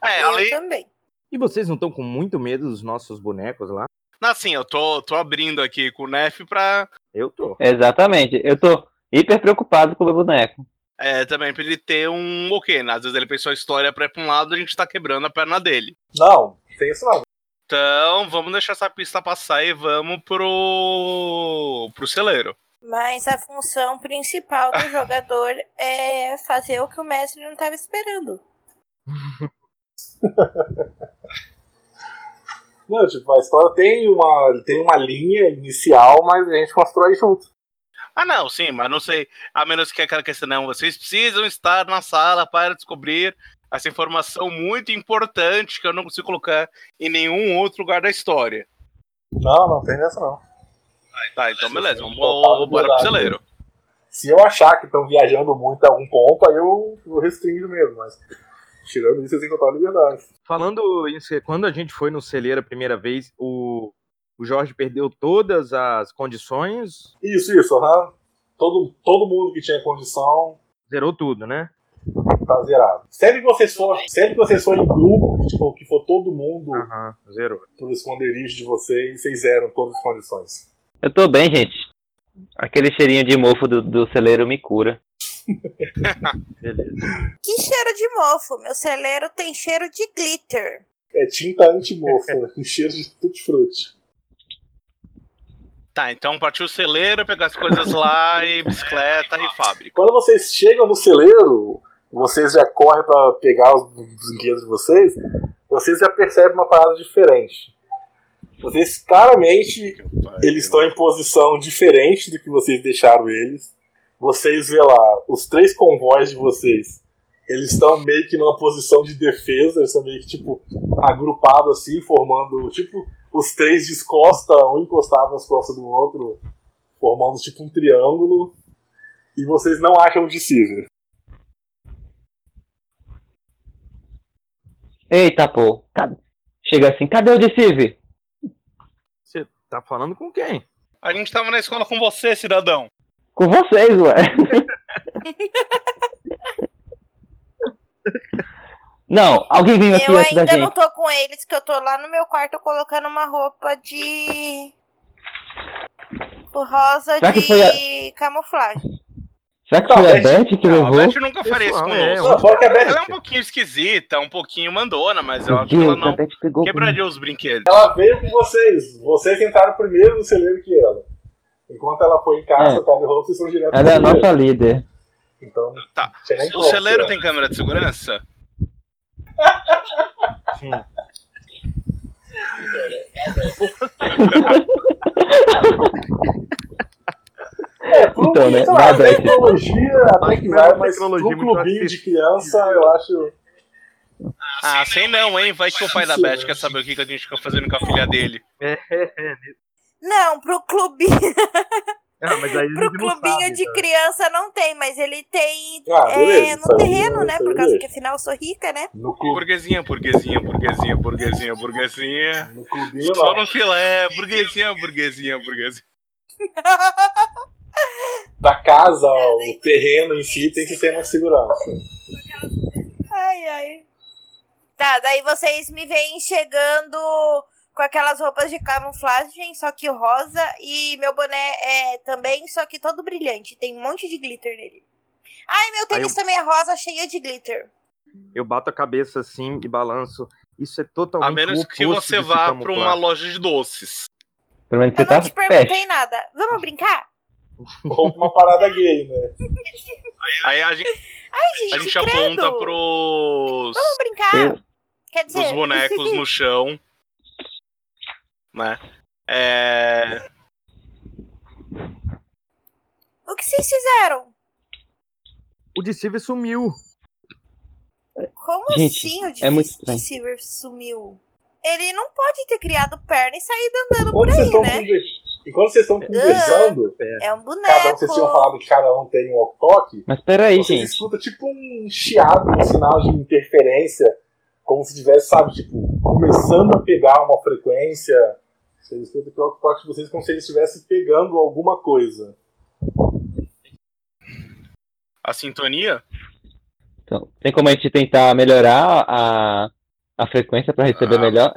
É, eu também. E vocês não estão com muito medo dos nossos bonecos lá? Não, sim, eu tô abrindo aqui com o Nef pra... Eu tô. Exatamente, eu tô hiper preocupado com o boneco. É, também pra ele ter um... Às vezes ele pensou a história pra ir pra um lado, a gente tá quebrando a perna dele. Não, tem isso não. Então, vamos deixar essa pista passar e vamos pro celeiro. Mas a função principal do jogador é fazer o que o mestre não estava esperando. Não, tipo, a história tem uma linha inicial, mas a gente constrói junto. Ah, não, sim, mas não sei. A menos que aquela questão, não. Vocês precisam estar na sala para descobrir essa informação muito importante que eu não consigo colocar em nenhum outro lugar da história. Não, não tem nessa não. Tá, então beleza, vamos bora pro celeiro. Se eu achar que estão viajando muito a algum ponto, aí eu restringo mesmo, mas tirando isso, eu tenho total liberdade. Falando isso, quando a gente foi no celeiro a primeira vez, o Jorge perdeu todas as condições? Isso, aham. Todo mundo que tinha condição... Zerou tudo, né? Tá zerado. Sempre que vocês forem em grupo, tipo, que for todo mundo zerou. Pro esconderijo de vocês zeram todas as condições. Eu tô bem, gente. Aquele cheirinho de mofo do celeiro me cura. Beleza. Que cheiro de mofo. Meu celeiro tem cheiro de glitter. É tinta anti-mofo, né? Com cheiro de tutti-frutti. Tá, então partiu o celeiro, pegar as coisas lá e bicicleta e fábrica. Quando vocês chegam no celeiro, vocês já correm pra pegar os brinquedos de vocês, vocês já percebem uma parada diferente. Vocês claramente, eles estão em posição diferente do que vocês deixaram eles. Vocês vê lá, os três convoys de vocês, eles estão meio que numa posição de defesa, eles estão meio que tipo agrupados assim, formando tipo os três de costas, um encostado nas costas do outro, formando tipo um triângulo. E vocês não acham o Deceiver. Eita, pô. Chega assim, cadê o Deceiver? Você tá falando com quem? A gente tava na escola com você, cidadão. Com vocês, ué. Não, alguém vem aqui antes da gente. Eu ainda não tô com eles, que eu tô lá no meu quarto colocando uma roupa de... rosa de camuflagem. Será que foi a Beth que levou? Não, a Beth nunca faria isso com ela é um pouquinho esquisita, um pouquinho mandona, mas eu acho que ela não quebraria os brinquedos. Ela veio com vocês. Vocês entraram primeiro no celeiro que ela. Enquanto ela foi em casa, tá, vocês são direto. Ela é a nossa líder. Então, tá. O celeiro tem câmera de segurança? Sim. É, por então, né? A tecnologia, até que vai, mas no clubinho de criança, eu acho... Ah, sei não, hein? Vai que o pai da Beth quer saber o que a gente fica fazendo com a filha dele. Não, pro clubinho... mas aí pro clubinho sabe, de criança não tem, mas ele tem beleza, no terreno, né? Por causa que afinal eu sou rica, né? No clube. Burguesinha. No clubinho, só no filé, burguesinha. Da casa, o terreno em si tem que ter uma segurança. Tá, daí vocês me veem chegando... com aquelas roupas de camuflagem, só que rosa, e meu boné é também, só que todo brilhante. Tem um monte de glitter nele. Ai, meu tênis também é rosa, cheio de glitter. Eu bato a cabeça assim e balanço. Isso é totalmente... A menos que você vá pra uma loja de doces. Eu não te perguntei nada. Vamos brincar? Ou uma parada gay, né? Aí a gente aponta pros... Vamos brincar? Quer dizer... Os bonecos no chão. Né? O que vocês fizeram? O Deceiver sumiu. Como gente, assim o Deceiver sumiu? Ele não pode ter criado perna e saído andando por aí, né? Enquanto vocês estão conversando, é um boneco. Cada um, vocês tinham falado que cada um tem um walkie-talkie. Mas peraí, gente. Vocês escutam tipo um chiado, um sinal de interferência. Como se tivesse, sabe, tipo, começando a pegar uma frequência. Vocês estão de preocupados com vocês como se eles estivessem pegando alguma coisa. A sintonia? Então, tem como a gente tentar melhorar a frequência para receber melhor?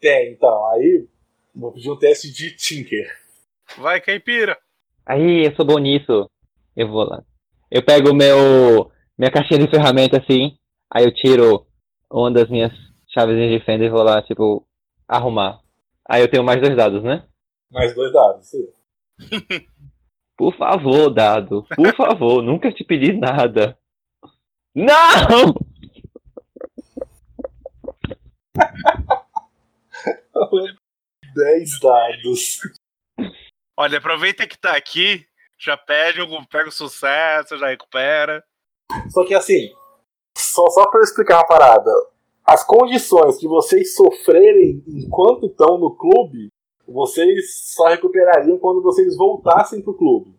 Tem, então. Aí, vou pedir um teste de Tinker. Vai, caipira! Aí, eu sou bom nisso. Eu vou lá. Eu pego minha caixinha de ferramenta, assim. Aí eu tiro... uma das minhas chavezinhas de fenda e vou lá, tipo, arrumar. Aí eu tenho mais 2 dados, né? Mais 2 dados, sim. Por favor, dado. Por favor, nunca te pedi nada. Não! Dez dados. Olha, aproveita que tá aqui, já pega o sucesso, já recupera. Só que assim... Só pra eu explicar uma parada. As condições que vocês sofrerem enquanto estão no clube, vocês só recuperariam quando vocês voltassem pro clube.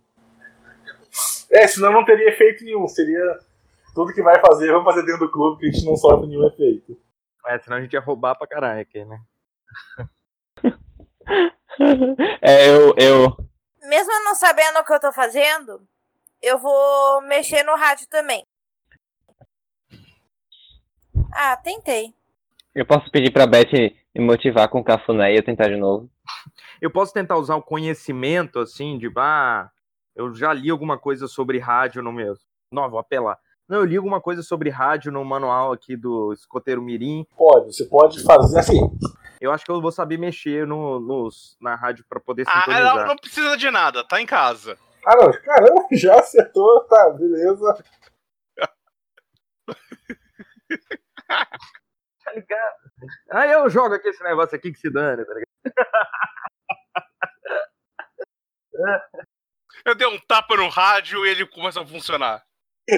Senão não teria efeito nenhum. Seria tudo que vamos fazer dentro do clube, que a gente não sofre nenhum efeito. Senão a gente ia roubar pra caralho aqui, né? Mesmo não sabendo o que eu tô fazendo, eu vou mexer no rádio também. Tentei. Eu posso pedir pra Beth me motivar com o cafuné e eu tentar de novo? Eu posso tentar usar o conhecimento, assim, de Eu já li alguma coisa sobre rádio no meu... Não, vou apelar. Não, eu li alguma coisa sobre rádio no manual aqui do Escoteiro Mirim. Pode, você pode fazer assim. Eu acho que eu vou saber mexer na rádio pra poder sintonizar. Ah, ela não precisa de nada, tá em casa. Ah, não, caramba, já acertou, tá, beleza. Tá ligado? Aí eu jogo aqui esse negócio aqui que se dane, tá ligado? Eu dei um tapa no rádio e ele começa a funcionar.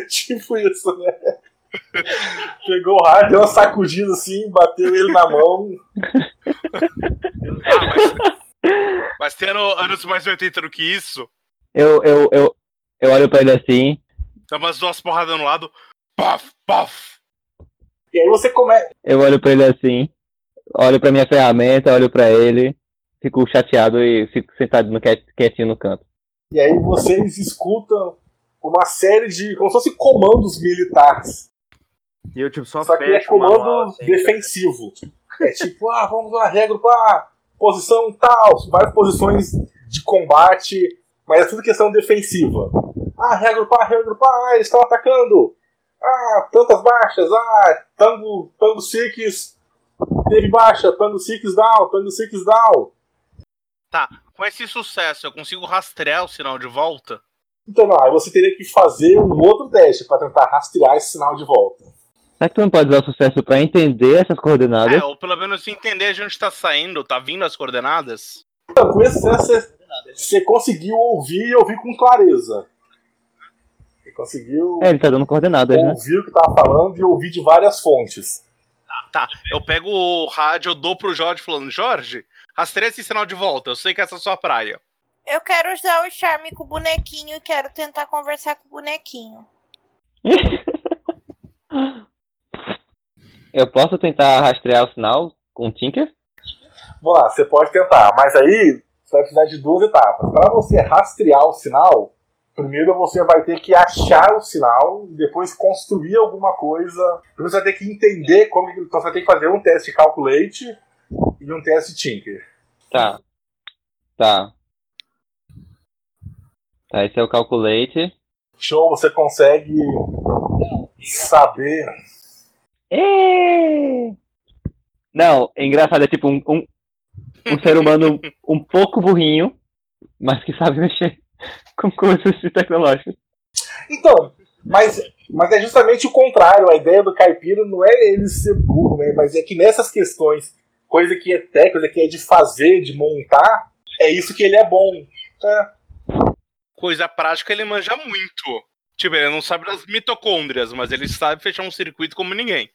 Tipo isso, né? Pegou o rádio, deu uma sacudida assim, bateu ele na mão. Ah, mas tendo anos mais 80 do que isso. Eu olho pra ele assim. Dá umas duas porradas no lado. Paf, paf. E aí você começa. Eu olho pra ele assim. Olho pra minha ferramenta, olho pra ele. Fico chateado e fico sentado quietinho no canto. E aí vocês escutam uma série de... como se fossem comandos militares. E eu tipo só que é comando manual, assim, defensivo. É tipo, vamos lá, regrupar, posição tal, várias posições de combate, mas é tudo questão defensiva. Regrupar, eles estão atacando. Tantas baixas, Tango Six teve baixa, Tango Six down. Tá, com esse sucesso eu consigo rastrear o sinal de volta? Então não, aí você teria que fazer um outro teste pra tentar rastrear esse sinal de volta. Será que tu não pode usar o sucesso pra entender essas coordenadas? Ou pelo menos entender de onde tá saindo, tá vindo as coordenadas? Então, com esse sucesso você conseguiu ouvir com clareza. Você conseguiu... ele tá dando coordenadas, né? Ouvir o que tava falando e ouvir de várias fontes. Tá, eu pego o rádio, eu dou pro Jorge falando, Jorge, rastreia esse sinal de volta, eu sei que essa é a sua praia. Eu quero usar o charme com o bonequinho e quero tentar conversar com o bonequinho. Eu posso tentar rastrear o sinal com o Tinker? Vamos lá, você pode tentar, mas aí você vai precisar de duas etapas. Para você rastrear o sinal, primeiro você vai ter que achar o sinal, depois construir alguma coisa. Primeiro você vai ter que entender como... Então você vai ter que fazer um teste de Calculate e um teste de Tinker. Tá. Tá, esse é o Calculate. Show, você consegue saber. Não, é engraçado, é tipo um ser humano um pouco burrinho, mas que sabe mexer com coisas tecnológicas. Então, mas é justamente o contrário. A ideia do caipira não é ele ser burro, né? Mas é que nessas questões, coisa que é técnica, coisa que é de fazer, de montar, é isso que ele é bom. Coisa prática ele manja muito. Tipo, ele não sabe das mitocôndrias, mas ele sabe fechar um circuito como ninguém.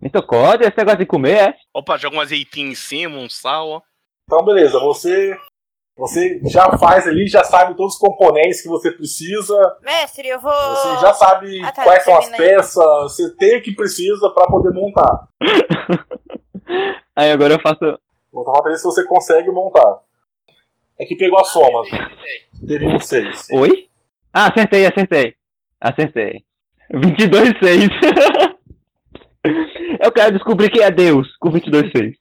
Mitocôndria? Esse negócio de comer, é? Opa, joga um azeitinho em cima, um sal, ó. Então, beleza, você já faz ali, já sabe todos os componentes que você precisa. Mestre, eu vou... Você já sabe quais são as peças, você tem o que precisa pra poder montar. Aí agora eu faço... Vou falar se você consegue montar. É que pegou a soma. Teve 26. Oi? Acertei. 22,6. Eu quero descobrir quem é Deus com 22,6.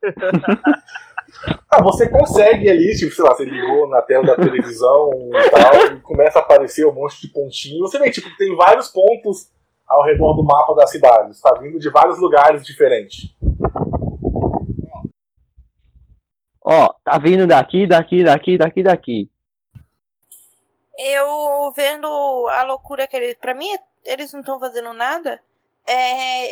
Você consegue ali, tipo, sei lá, você ligou na tela da televisão e tal, e começa a aparecer um monte de pontinhos. Você vê, tipo, tem vários pontos ao redor do mapa da cidade. Você tá vindo de vários lugares diferentes. Tá vindo daqui. Eu vendo a loucura que eles... Pra mim, eles não estão fazendo nada.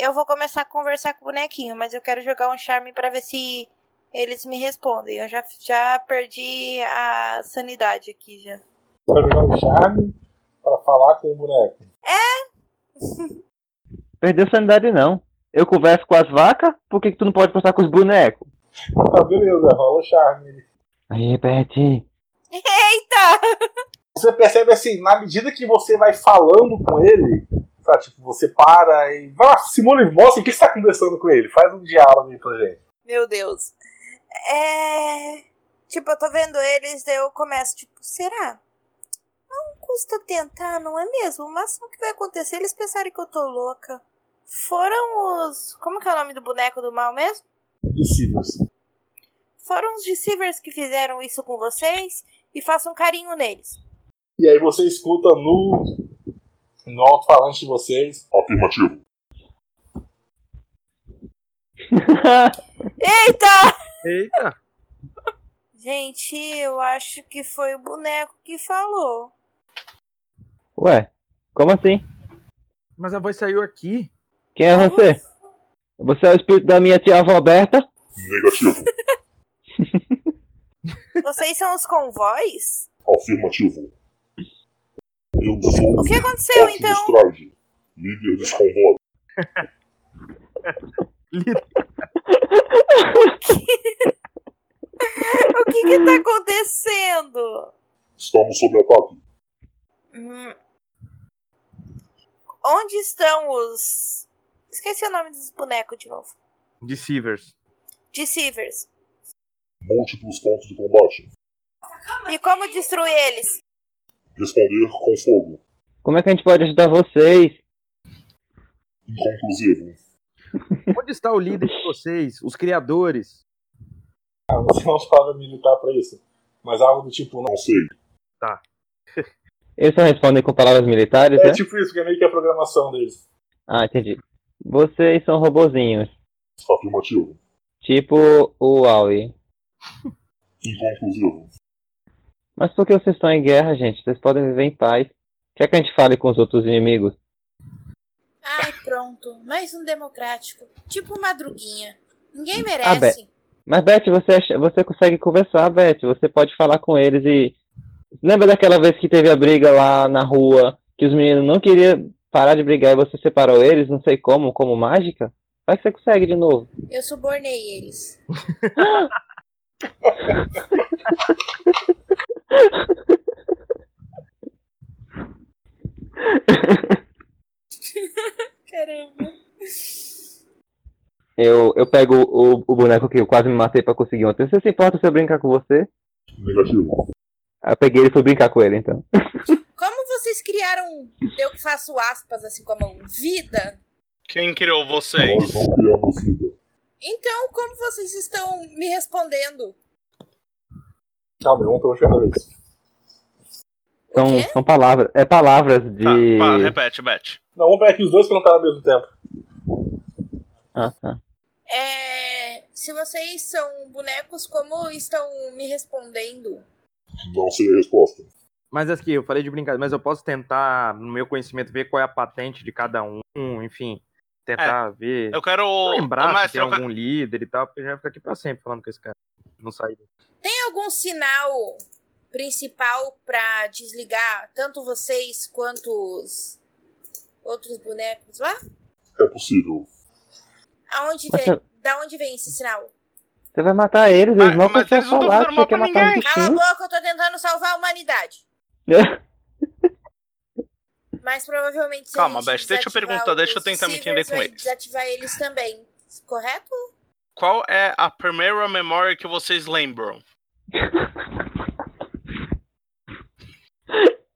Eu vou começar a conversar com o bonequinho, mas eu quero jogar um charme pra ver se eles me respondem. Eu já perdi a sanidade aqui, já. Pra jogar um charme pra falar com o boneco. Perdeu sanidade, não. Eu converso com as vacas, por que tu não pode conversar com os bonecos? Tá, beleza, rola o charme. Aí, repete. Eita! Você percebe assim, na medida que você vai falando com ele, tá, tipo, você para e... Simone, mostra o que você tá conversando com ele. Faz um diálogo aí pra gente. Meu Deus. Tipo, eu tô vendo eles, daí eu começo, tipo, será? Não custa tentar, não é mesmo? O máximo que vai acontecer, eles pensarem que eu tô louca. Foram os... Como que é o nome do boneco do mal mesmo? Deceivers. Foram os Deceivers que fizeram isso com vocês, e façam um carinho neles. E aí você escuta no alto-falante de vocês. Afirmativo. Eita! Eita! Gente, eu acho que foi o boneco que falou. Ué, como assim? Mas a voz saiu aqui. Quem é você? Você é o espírito da minha tia Roberta? Negativo. Vocês são os convoys? Afirmativo. Eu sou o que aconteceu, Optimus então? Líder dos convoys. O que tá acontecendo? Estamos sob ataque. Onde estão os... Esqueci o nome dos bonecos de novo. Deceivers. Múltiplos pontos de combate. E como destruir eles? Responder com fogo. Como é que a gente pode ajudar vocês? Inconclusivo. Onde está o líder de vocês? Os criadores? Ah, você não estava militar pra isso. Mas algo do tipo, não sei. Tá. Eles só respondem com palavras militares, né? É tipo isso, que é meio que a programação deles. Ah, entendi. Vocês são robozinhos. Afirmativo. Tipo o Huawei. Inconclusivo. Mas por que vocês estão em guerra, gente? Vocês podem viver em paz. Quer que a gente fale com os outros inimigos? Ai, pronto. Mais um democrático. Tipo Madruguinha. Ninguém merece. Mas, Beth, você consegue conversar, Beth. Você pode falar com eles e... Lembra daquela vez que teve a briga lá na rua, que os meninos não queriam parar de brigar e você separou eles, não sei como mágica? Vai que você consegue de novo. Eu subornei eles. Caramba. Eu pego o boneco que eu quase me matei pra conseguir ontem. Você se importa se eu brincar com você? Negativo. Eu peguei ele e fui brincar com ele, então. Como vocês criaram, eu que faço aspas assim com a mão, vida? Quem criou vocês? Nós não criamos vida. Então, como vocês estão me respondendo? Calma, eu vou chegar nisso. São palavras, é palavras de... Tá, repete. Não, vamos pegar aqui os dois que não estavam ao mesmo tempo. Ah, tá. Se vocês são bonecos, como estão me respondendo? Não sei a resposta. Mas aqui, eu falei de brincadeira, mas eu posso tentar, no meu conhecimento, ver qual é a patente de cada um, enfim, tentar ver. Eu quero lembrar se tem algum líder e tal, porque a gente vai ficar aqui pra sempre falando com esse cara. Não sai. Tem algum sinal principal pra desligar tanto vocês quanto os outros bonecos lá? É possível. Da onde vem esse sinal? Você vai matar eles, eles não conseguem falar, você quer matar ninguém. Cala a boca, eu tô tentando salvar a humanidade. Mas provavelmente... Calma, Beth, deixa eu perguntar, deixa eu tentar me entender com eles. Desativar eles também, correto? Qual é a primeira memória que vocês lembram?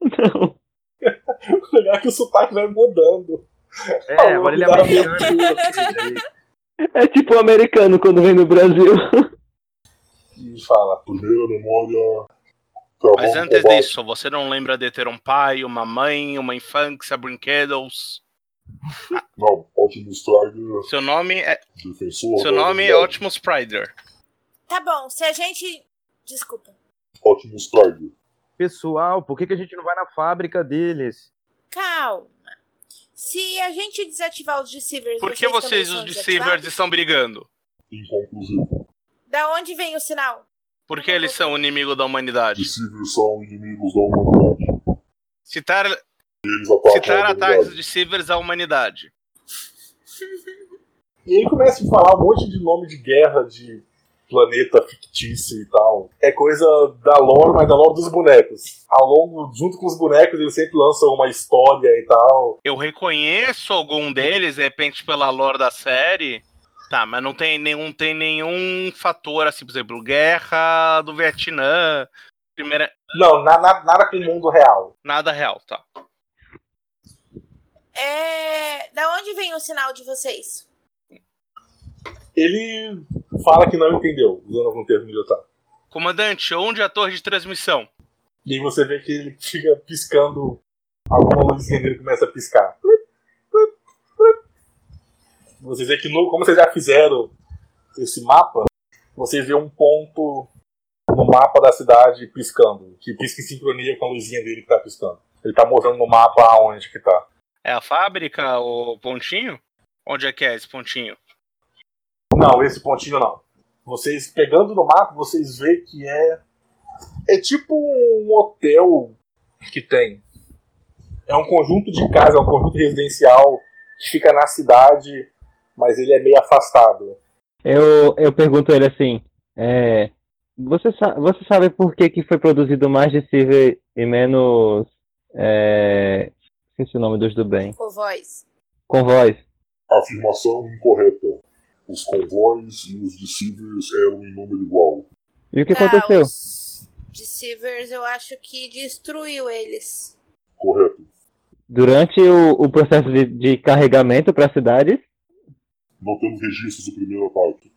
Não. Olhar que o sotaque vai mudando. Agora ele é americano. É tipo o americano quando vem no Brasil. E fala, primeira memória... Mas antes disso, você não lembra de ter um pai, uma mãe, uma infância, brinquedos? Não, Optimus Prime... Seu nome é... Seu nome é Optimus Prime. Tá bom, se a gente... Desculpa. Optimus Prime. Pessoal, por que a gente não vai na fábrica deles? Calma. Se a gente desativar os Deceivers... Por que vocês os Deceivers estão brigando? Inconclusivo. Da onde vem o sinal? Por que eles são inimigos da humanidade? Deceivers são inimigos da humanidade. Citar ataques dos Deceivers à humanidade. E aí começa a falar um monte de nome de guerra, de planeta fictício e tal. É coisa da lore, mas da lore dos bonecos. Ao longo, junto com os bonecos, eles sempre lançam uma história e tal. Eu reconheço algum deles, de repente, pela lore da série. Tá, mas não tem nenhum fator, assim, por exemplo, guerra do Vietnã, primeira... Não, nada com o mundo real. Nada real, tá. Da onde vem o sinal de vocês? Ele fala que não entendeu, usando algum termo militar. Comandante, onde é a torre de transmissão? E aí você vê que ele fica piscando, alguma luzinha dele começa a piscar. Vocês vê que, como vocês já fizeram esse mapa, vocês vê um ponto no mapa da cidade piscando, que pisca em sincronia com a luzinha dele que tá piscando. Ele tá mostrando no mapa aonde que tá. É a fábrica, o pontinho? Onde é que é esse pontinho? Não, esse pontinho não. Vocês, pegando no mapa, vocês veem que é tipo um hotel que tem. É um conjunto de casas, é um conjunto residencial que fica na cidade, mas ele é meio afastado. Eu pergunto a ele assim, você sabe por que foi produzido mais Deceiver e menos... esqueci o nome dos do bem. Convoys. Afirmação incorreta. Os convoys e os Deceivers eram em número igual. E o que aconteceu? Os Deceivers eu acho que destruiu eles. Correto. Durante o processo de carregamento para a cidade? Não temos registros do primeiro ataque.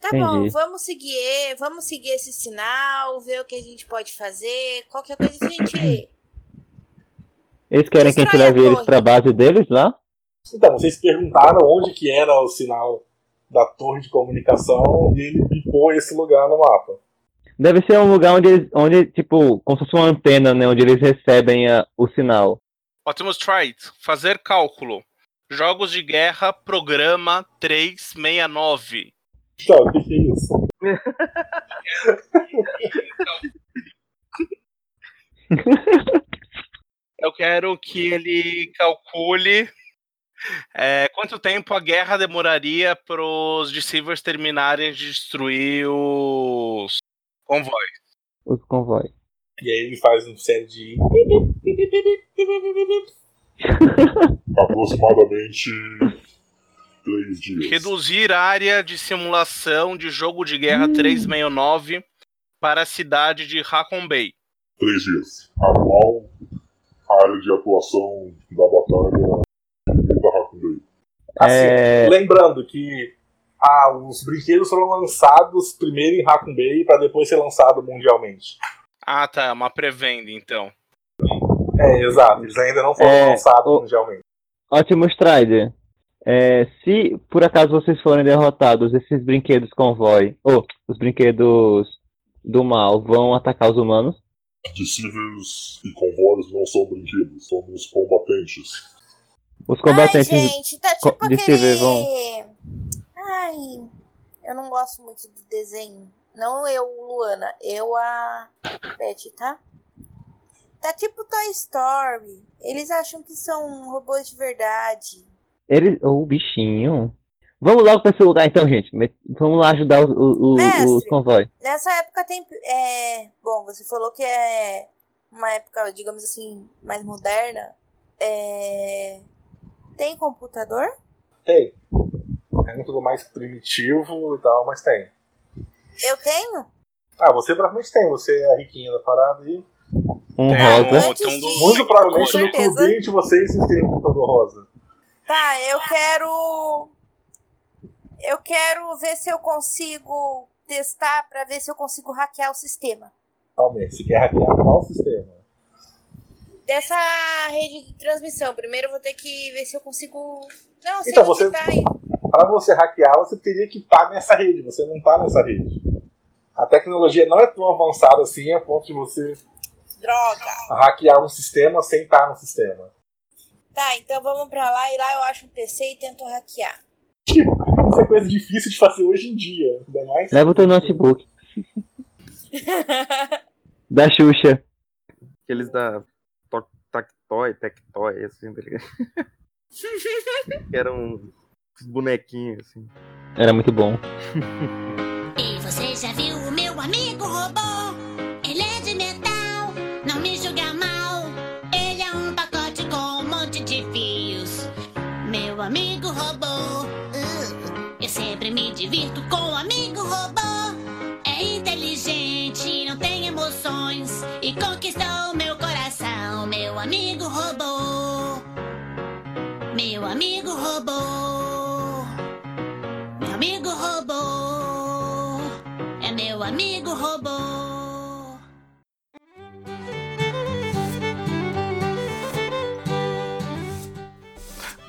Tá entendi. Bom, vamos seguir esse sinal, ver o que a gente pode fazer, qualquer coisa a gente... Eles querem que a gente leve eles pra base deles lá? Então, vocês perguntaram onde que era o sinal da torre de comunicação e ele pipou esse lugar no mapa. Deve ser um lugar onde tipo, como se fosse uma antena, né, onde eles recebem o sinal. Optimus Prime, fazer cálculo. Jogos de guerra, programa 369. Então, o que é isso? Eu quero que ele calcule quanto tempo a guerra demoraria para os Deceivers terminarem de destruir os convoys. Os convoys. E aí ele faz uma série de... Aproximadamente 3 dias. Reduzir a área de simulação de jogo de guerra 369 para a cidade de Rackham's Bay. 3 dias. A qual a área de atuação da batalha da Rackham's Bay. Assim, lembrando que os brinquedos foram lançados primeiro em Rackham's Bay para depois ser lançado mundialmente. Ah, tá. Uma pré-venda, então. Exato. Eles ainda não foram lançados mundialmente. Ótimo, Strider. Se por acaso vocês forem derrotados, esses brinquedos convoy, ou os brinquedos do mal, vão atacar os humanos? Deceivers e convoys não são brinquedos, são os combatentes. Os combatentes. Ai, gente, tá tipo aquele... vão... Ai, eu não gosto muito do desenho. Não eu, Luana, eu a Pet, tá? Tá tipo Toy Story. Eles acham que são robôs de verdade. O bichinho. Vamos logo pra esse lugar então, gente. Vamos lá ajudar os convoy. Nessa época tem... Bom, você falou que é uma época, digamos assim, mais moderna. Tem computador? Tem. É tudo mais primitivo e tal, mas tem. Eu tenho? Ah, você provavelmente tem. Você é a riquinha da parada e... Muito provavelmente no clubinho de vocês tem um computador rosa. Tá, eu quero ver se eu consigo testar pra ver se eu consigo hackear o sistema. Talvez, se quer hackear qual sistema? Dessa rede de transmissão. Primeiro eu vou ter que ver se eu consigo... Não, sei então, você tá aí. Pra você hackear, você teria que estar nessa rede. Você não tá nessa rede. A tecnologia não é tão avançada assim a ponto de você... Droga! Hackear um sistema sem estar no sistema. Tá, então vamos pra lá e lá eu acho um PC e tento hackear. Isso é coisa difícil de fazer hoje em dia. Ainda mais. Leva o teu notebook. Da Xuxa. Aqueles da Tactoy, Tectoy, assim, tá ligado? Eram uns bonequinhos, assim. Era muito bom. E você já viu o meu amigo robô? Ele é de metal, não me julga mal. Ele é um pacote com um monte de fios. Meu amigo robô. Eu sempre me divirto com o amigo robô. É inteligente, não tem emoções. E conquistou meu coração, meu amigo robô. Meu amigo robô. Meu amigo robô. É meu amigo robô.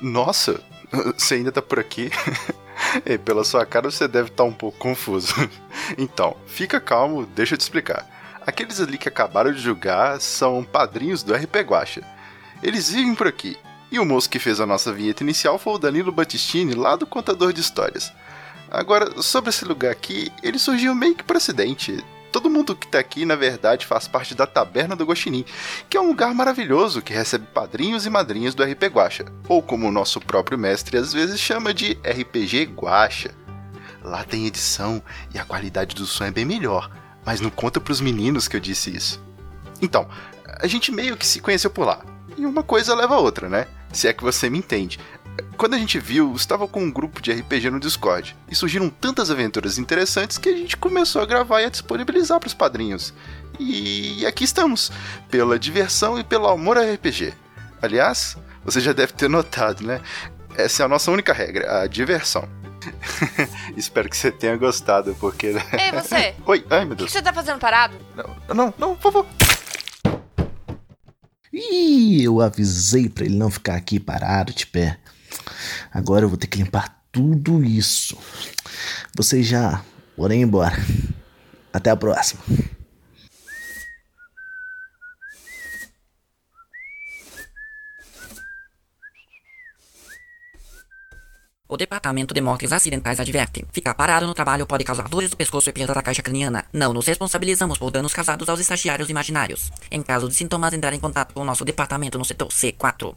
Nossa, você ainda tá por aqui? E pela sua cara você deve estar um pouco confuso. Então, fica calmo, deixa eu te explicar. Aqueles ali que acabaram de julgar são padrinhos do RP Guaxa. Eles vivem por aqui. E o moço que fez a nossa vinheta inicial foi o Danilo Battistini, lá do Contador de Histórias. Agora, sobre esse lugar aqui, ele surgiu meio que por acidente. Todo mundo que tá aqui, na verdade, faz parte da Taberna do Guaxinim, que é um lugar maravilhoso que recebe padrinhos e madrinhas do RP Guaxa, ou como o nosso próprio mestre às vezes chama de RPG Guaxa. Lá tem edição e a qualidade do som é bem melhor, mas não conta pros meninos que eu disse isso. Então, a gente meio que se conheceu por lá, e uma coisa leva a outra, né? Se é que você me entende. Quando a gente viu, estava com um grupo de RPG no Discord, e surgiram tantas aventuras interessantes que a gente começou a gravar e a disponibilizar para os padrinhos. E aqui estamos, pela diversão e pelo amor ao RPG. Aliás, você já deve ter notado, né? Essa é a nossa única regra, a diversão. Espero que você tenha gostado, porque... Ei, você! Oi, ai meu Deus! O que você tá fazendo parado? Não, por favor! Ih, eu avisei pra ele não ficar aqui parado de pé. Agora eu vou ter que limpar tudo isso. Vocês já foram embora. Até a próxima. O Departamento de Mortes Acidentais adverte. Ficar parado no trabalho pode causar dores do pescoço e perda da caixa craniana. Não nos responsabilizamos por danos causados aos estagiários imaginários. Em caso de sintomas, entrar em contato com o nosso departamento no setor C4.